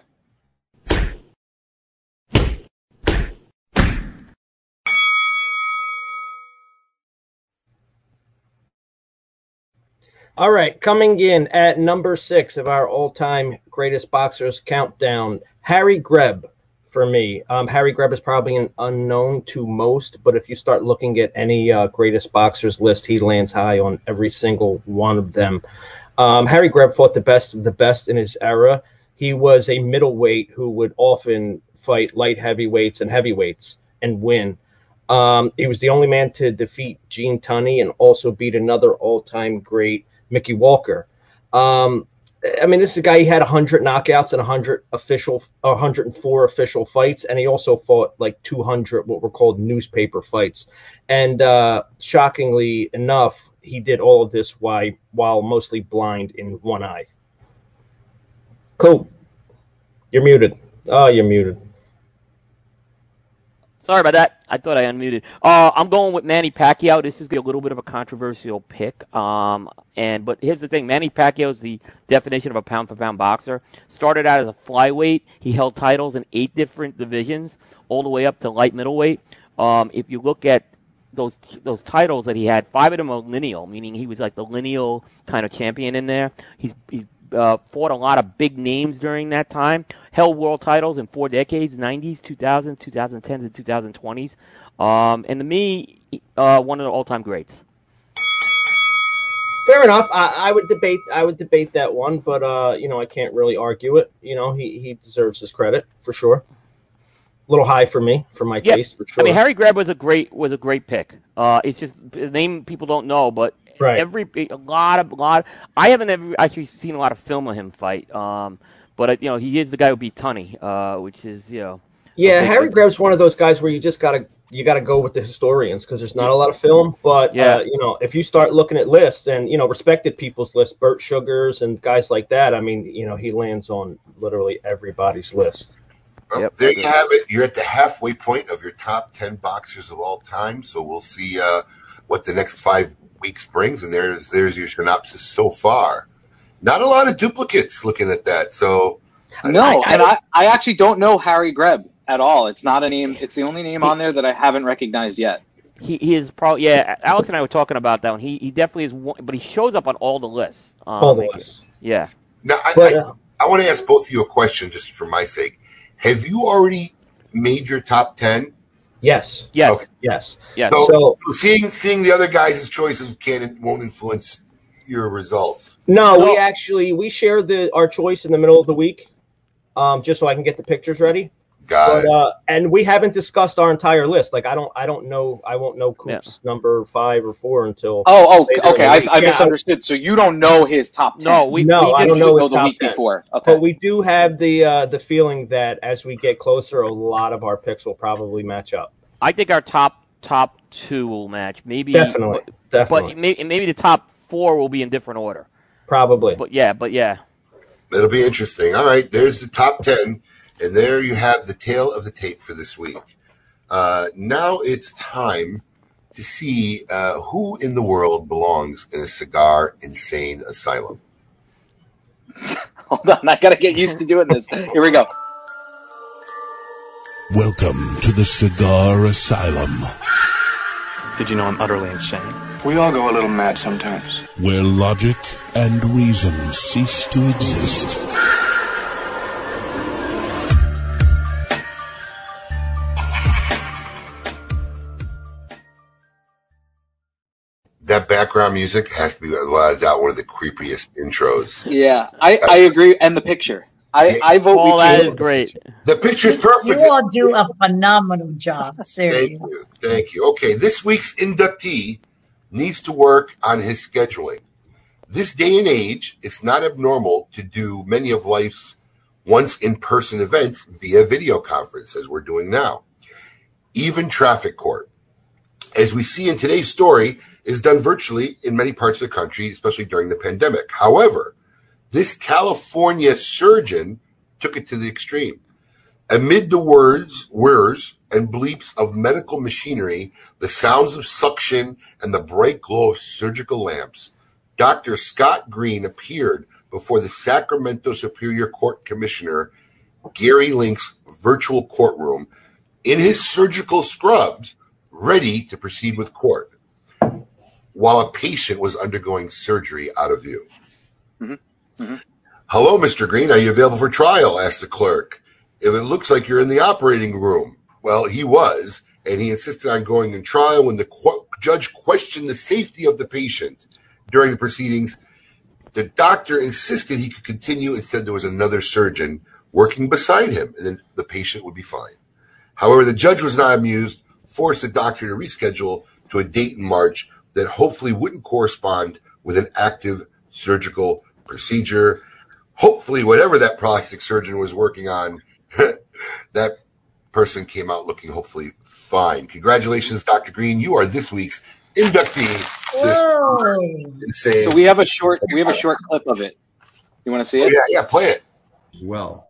All right, coming in at number 6 of our all-time greatest boxers countdown, Harry Greb for me. Harry Greb is probably an unknown to most, but if you start looking at any greatest boxers list, he lands high on every single one of them. Harry Greb fought the best of the best in his era. He was a middleweight who would often fight light heavyweights and heavyweights and win. He was the only man to defeat Gene Tunney and also beat another all-time great, Mickey Walker. I mean, this is a guy, he had 100 knockouts and 104 official fights, and he also fought like 200 what were called newspaper fights. And shockingly enough, he did all of this while mostly blind in one eye. Cool. You're muted. Oh, you're muted. Sorry about that. I thought I unmuted. I'm going with Manny Pacquiao. This is a little bit of a controversial pick. But here's the thing. Manny Pacquiao is the definition of a pound-for-pound boxer. Started out as a flyweight. He held titles in 8 different divisions, all the way up to light middleweight. If you look at those titles that he had, 5 of them are lineal, meaning he was like the lineal kind of champion in there. He's fought a lot of big names during that time. Held world titles in 4 decades, 90s, 2000s, 2010s, and 2020s. And to me, one of the all-time greats. Fair enough. I would debate that one, but I can't really argue it. He deserves his credit for sure. A little high for me, for my taste, for sure. I mean, Harry Greb was a great pick. It's just his name people don't know, but right. I haven't ever actually seen a lot of film of him fight. But he is the guy who beat Tunney, which is Yeah, Harry Greb's one of those guys where you just gotta go with the historians because there's not a lot of film. But if you start looking at lists and respected people's lists, Bert Sugars and guys like that, I mean, he lands on literally everybody's list. Well, yep, there you have it. You're at the halfway point of your top 10 boxers of all time. So we'll see what the next 5 weeks brings. And there's your synopsis so far. Not a lot of duplicates looking at that. So I actually don't know Harry Greb at all. It's not a name. It's the only name on there that I haven't recognized yet. He is probably Alex and I were talking about that one. He definitely is one, but he shows up on all the lists. Yeah. Now I want to ask both of you a question just for my sake. Have you already made your top 10? Yes. Yes. Okay. Yes. So seeing the other guys' choices won't influence your results. No, we share our choice in the middle of the week, just so I can get the pictures ready. Got it. And we haven't discussed our entire list. Like I don't know. I won't know Coop's number 5 or 4 until. Oh, okay. I misunderstood. So you don't know his top 10. No, I don't know his top 10 before. Okay. But we do have the feeling that as we get closer, a lot of our picks will probably match up. I think our top 2 will match. Maybe definitely. But maybe the top 4 will be in different order. Probably. But yeah. It'll be interesting. All right. There's the top 10. And there you have the tail of the tape for this week. Now it's time to see who in the world belongs in a cigar insane asylum. Hold on, I got to get used to doing this. Here we go. Welcome to the Cigar Asylum. Did you know I'm utterly insane? We all go a little mad sometimes. Where logic and reason cease to exist. That background music has to be without a doubt one of the creepiest intros. Yeah, I agree. And the picture. I vote we that is great. The picture's perfect. You all do a phenomenal job. Seriously. Thank you. Okay, this week's inductee needs to work on his scheduling. This day and age, it's not abnormal to do many of life's once in-person events via video conference, as we're doing now. Even traffic court, as we see in today's story, is done virtually in many parts of the country, especially during the pandemic. However, this California surgeon took it to the extreme. Amid the words, whirs, and bleeps of medical machinery, the sounds of suction, and the bright glow of surgical lamps, Dr. Scott Green appeared before the Sacramento Superior Court Commissioner Gary Link's virtual courtroom in his surgical scrubs, ready to proceed with court. while a patient was undergoing surgery out of view. Mm-hmm. Mm-hmm. Hello, Mr. Green. Are you available for trial? Asked the clerk. If it looks like you're in the operating room. Well, he was, and he insisted on going in trial when the judge questioned the safety of the patient. During the proceedings, the doctor insisted he could continue and said there was another surgeon working beside him, and then the patient would be fine. However, the judge was not amused, forced the doctor to reschedule to a date in March that hopefully wouldn't correspond with an active surgical procedure. Hopefully, whatever that plastic surgeon was working on, that person came out looking hopefully fine. Congratulations, Dr. Green. You are this week's inductee. So we have a short clip of it. You want to see it? Yeah, play it. Well,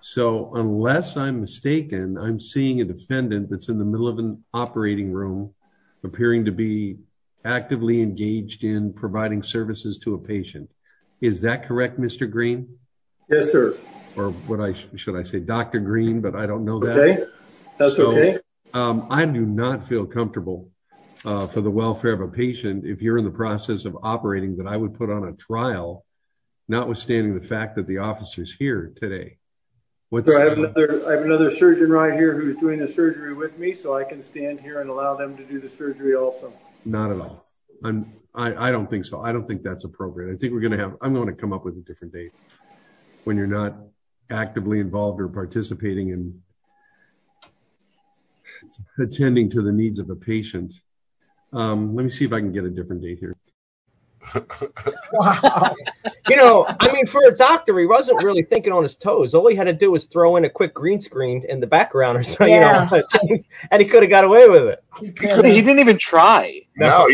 so unless I'm mistaken, I'm seeing a defendant that's in the middle of an operating room appearing to be actively engaged in providing services to a patient. Is that correct, Mr. Green? Yes, sir. Or what should I say, Dr. Green, but I don't know that. Okay, that's so, okay. I do not feel comfortable for the welfare of a patient if you're in the process of operating that I would put on a trial, notwithstanding the fact that the officer's here today. So I have another surgeon right here who's doing the surgery with me, so I can stand here and allow them to do the surgery also. Not at all. I don't think so. I don't think that's appropriate. I think I'm going to come up with a different date when you're not actively involved or participating in attending to the needs of a patient. Let me see if I can get a different date here. Wow. You know, I mean, for a doctor, he wasn't really thinking on his toes. All he had to do was throw in a quick green screen in the background or something, and he could have got away with it. He didn't even try. No,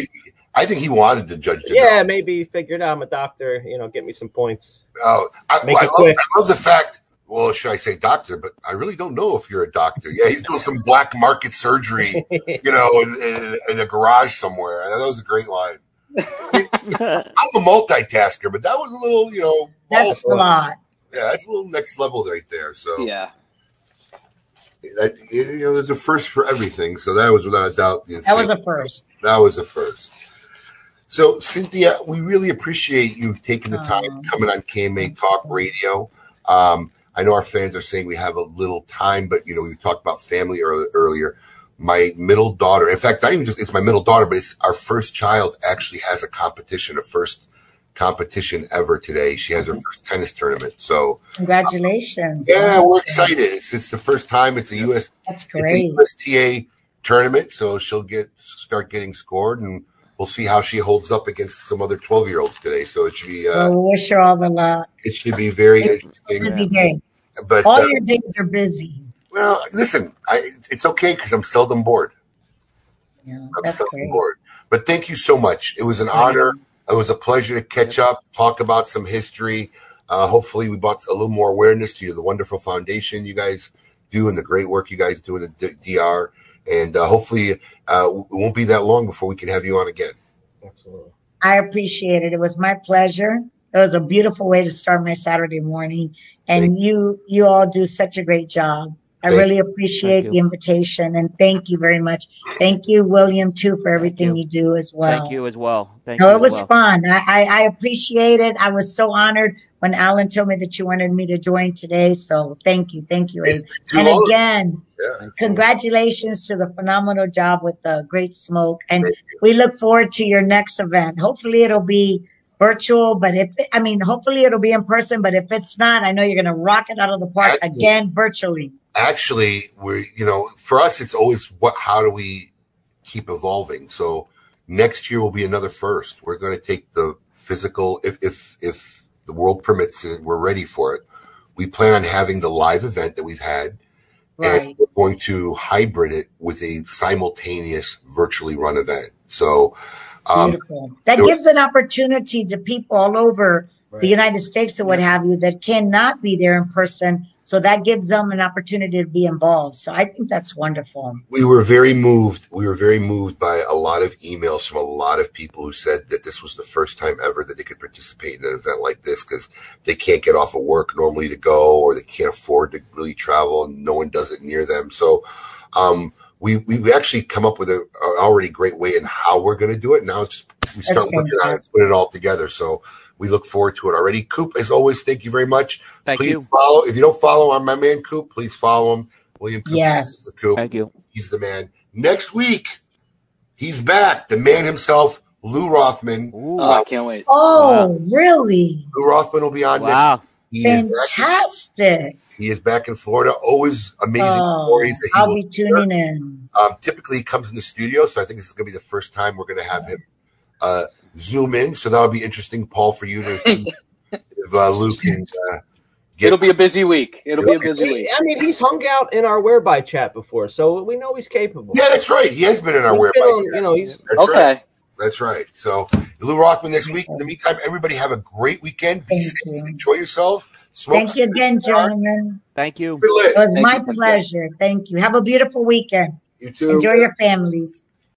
I think he wanted the judge to know. Maybe he figured, I'm a doctor, get me some points. Oh, I love the fact, well, should I say doctor, but I really don't know if you're a doctor. Yeah, he's doing some black market surgery, in a garage somewhere. That was a great line. I'm a multitasker, but that was a little, that's a lot. Yeah, that's a little next level right there. So yeah, there's a first for everything. So that was without a doubt. That was a first. So Cynthia, we really appreciate you taking the time coming on KMA Talk Radio. I know our fans are saying we have a little time, but we talked about family earlier. My middle daughter, in fact, it's my middle daughter, but it's our first child actually has a first competition ever today. She has her first tennis tournament. So congratulations. We're excited. It's the first time. It's a USTA tournament. So she'll start getting scored, and we'll see how she holds up against some other 12-year-olds today. So it should be, we'll wish her all the luck. It should be very interesting. Busy day. But all your days are busy. Well, listen, it's okay because I'm seldom bored. Yeah, that's great. But thank you so much. It was an honor. It was a pleasure to catch up, talk about some history. Hopefully we brought a little more awareness to the wonderful foundation you guys do and the great work you guys do in the DR. And hopefully it won't be that long before we can have you on again. Absolutely. I appreciate it. It was my pleasure. It was a beautiful way to start my Saturday morning. And you all do such a great job. I really appreciate the invitation, and thank you very much. Thank you, William, too, for everything you do as well. Thank you as well. It was fun. I appreciate it. I was so honored when Alan told me that you wanted me to join today. So thank you. Thank you, Abe. And again, congratulations to the phenomenal job with the Great Smoke. And we look forward to your next event. Hopefully it'll be virtual, but hopefully it'll be in person. But if it's not, I know you're going to rock it out of the park again virtually. Actually, we're for us, it's always how do we keep evolving? So next year will be another first. We're going to take the physical, if the world permits it, we're ready for it. We plan on having the live event that we've had, and we're going to hybrid it with a simultaneous virtually run event. So beautiful. That gives an opportunity to people all over the United States or what have you that cannot be there in person. So that gives them an opportunity to be involved. So I think that's wonderful. We were very moved. By a lot of emails from a lot of people who said that this was the first time ever that they could participate in an event like this because they can't get off of work normally to go, or they can't afford to really travel, and no one does it near them. So we've actually come up with an already great way in how we're going to do it. Now it's just we start working on it and put it all together. So we look forward to it already. Coop, as always, thank you very much. Please follow. If you don't follow on my man Coop, please follow him. William Coop. Yes. Coop. Thank you. He's the man. Next week, he's back. The man himself, Lou Rothman. Ooh, I can't wait. Oh, wow. Really? Lou Rothman will be on next week. Fantastic. He is back in Florida. Always amazing stories. That I'll be tuning in. Typically, he comes in the studio, so I think this is going to be the first time we're going to have him zoom in. So that'll be interesting, Paul, for you to see if Lou can get. It'll be a busy week. It'll be a busy week. I mean, he's hung out in our Whereby chat before, so we know he's capable. Yeah, that's right. He has been in our Whereby chat. You know, that's okay. That's right. So, Lou Rothman next week. In the meantime, everybody have a great weekend. Be safe. Enjoy yourself. Thank you again, gentlemen. Thank you. It was my pleasure. Thank you. Have a beautiful weekend. You too. Enjoy your families.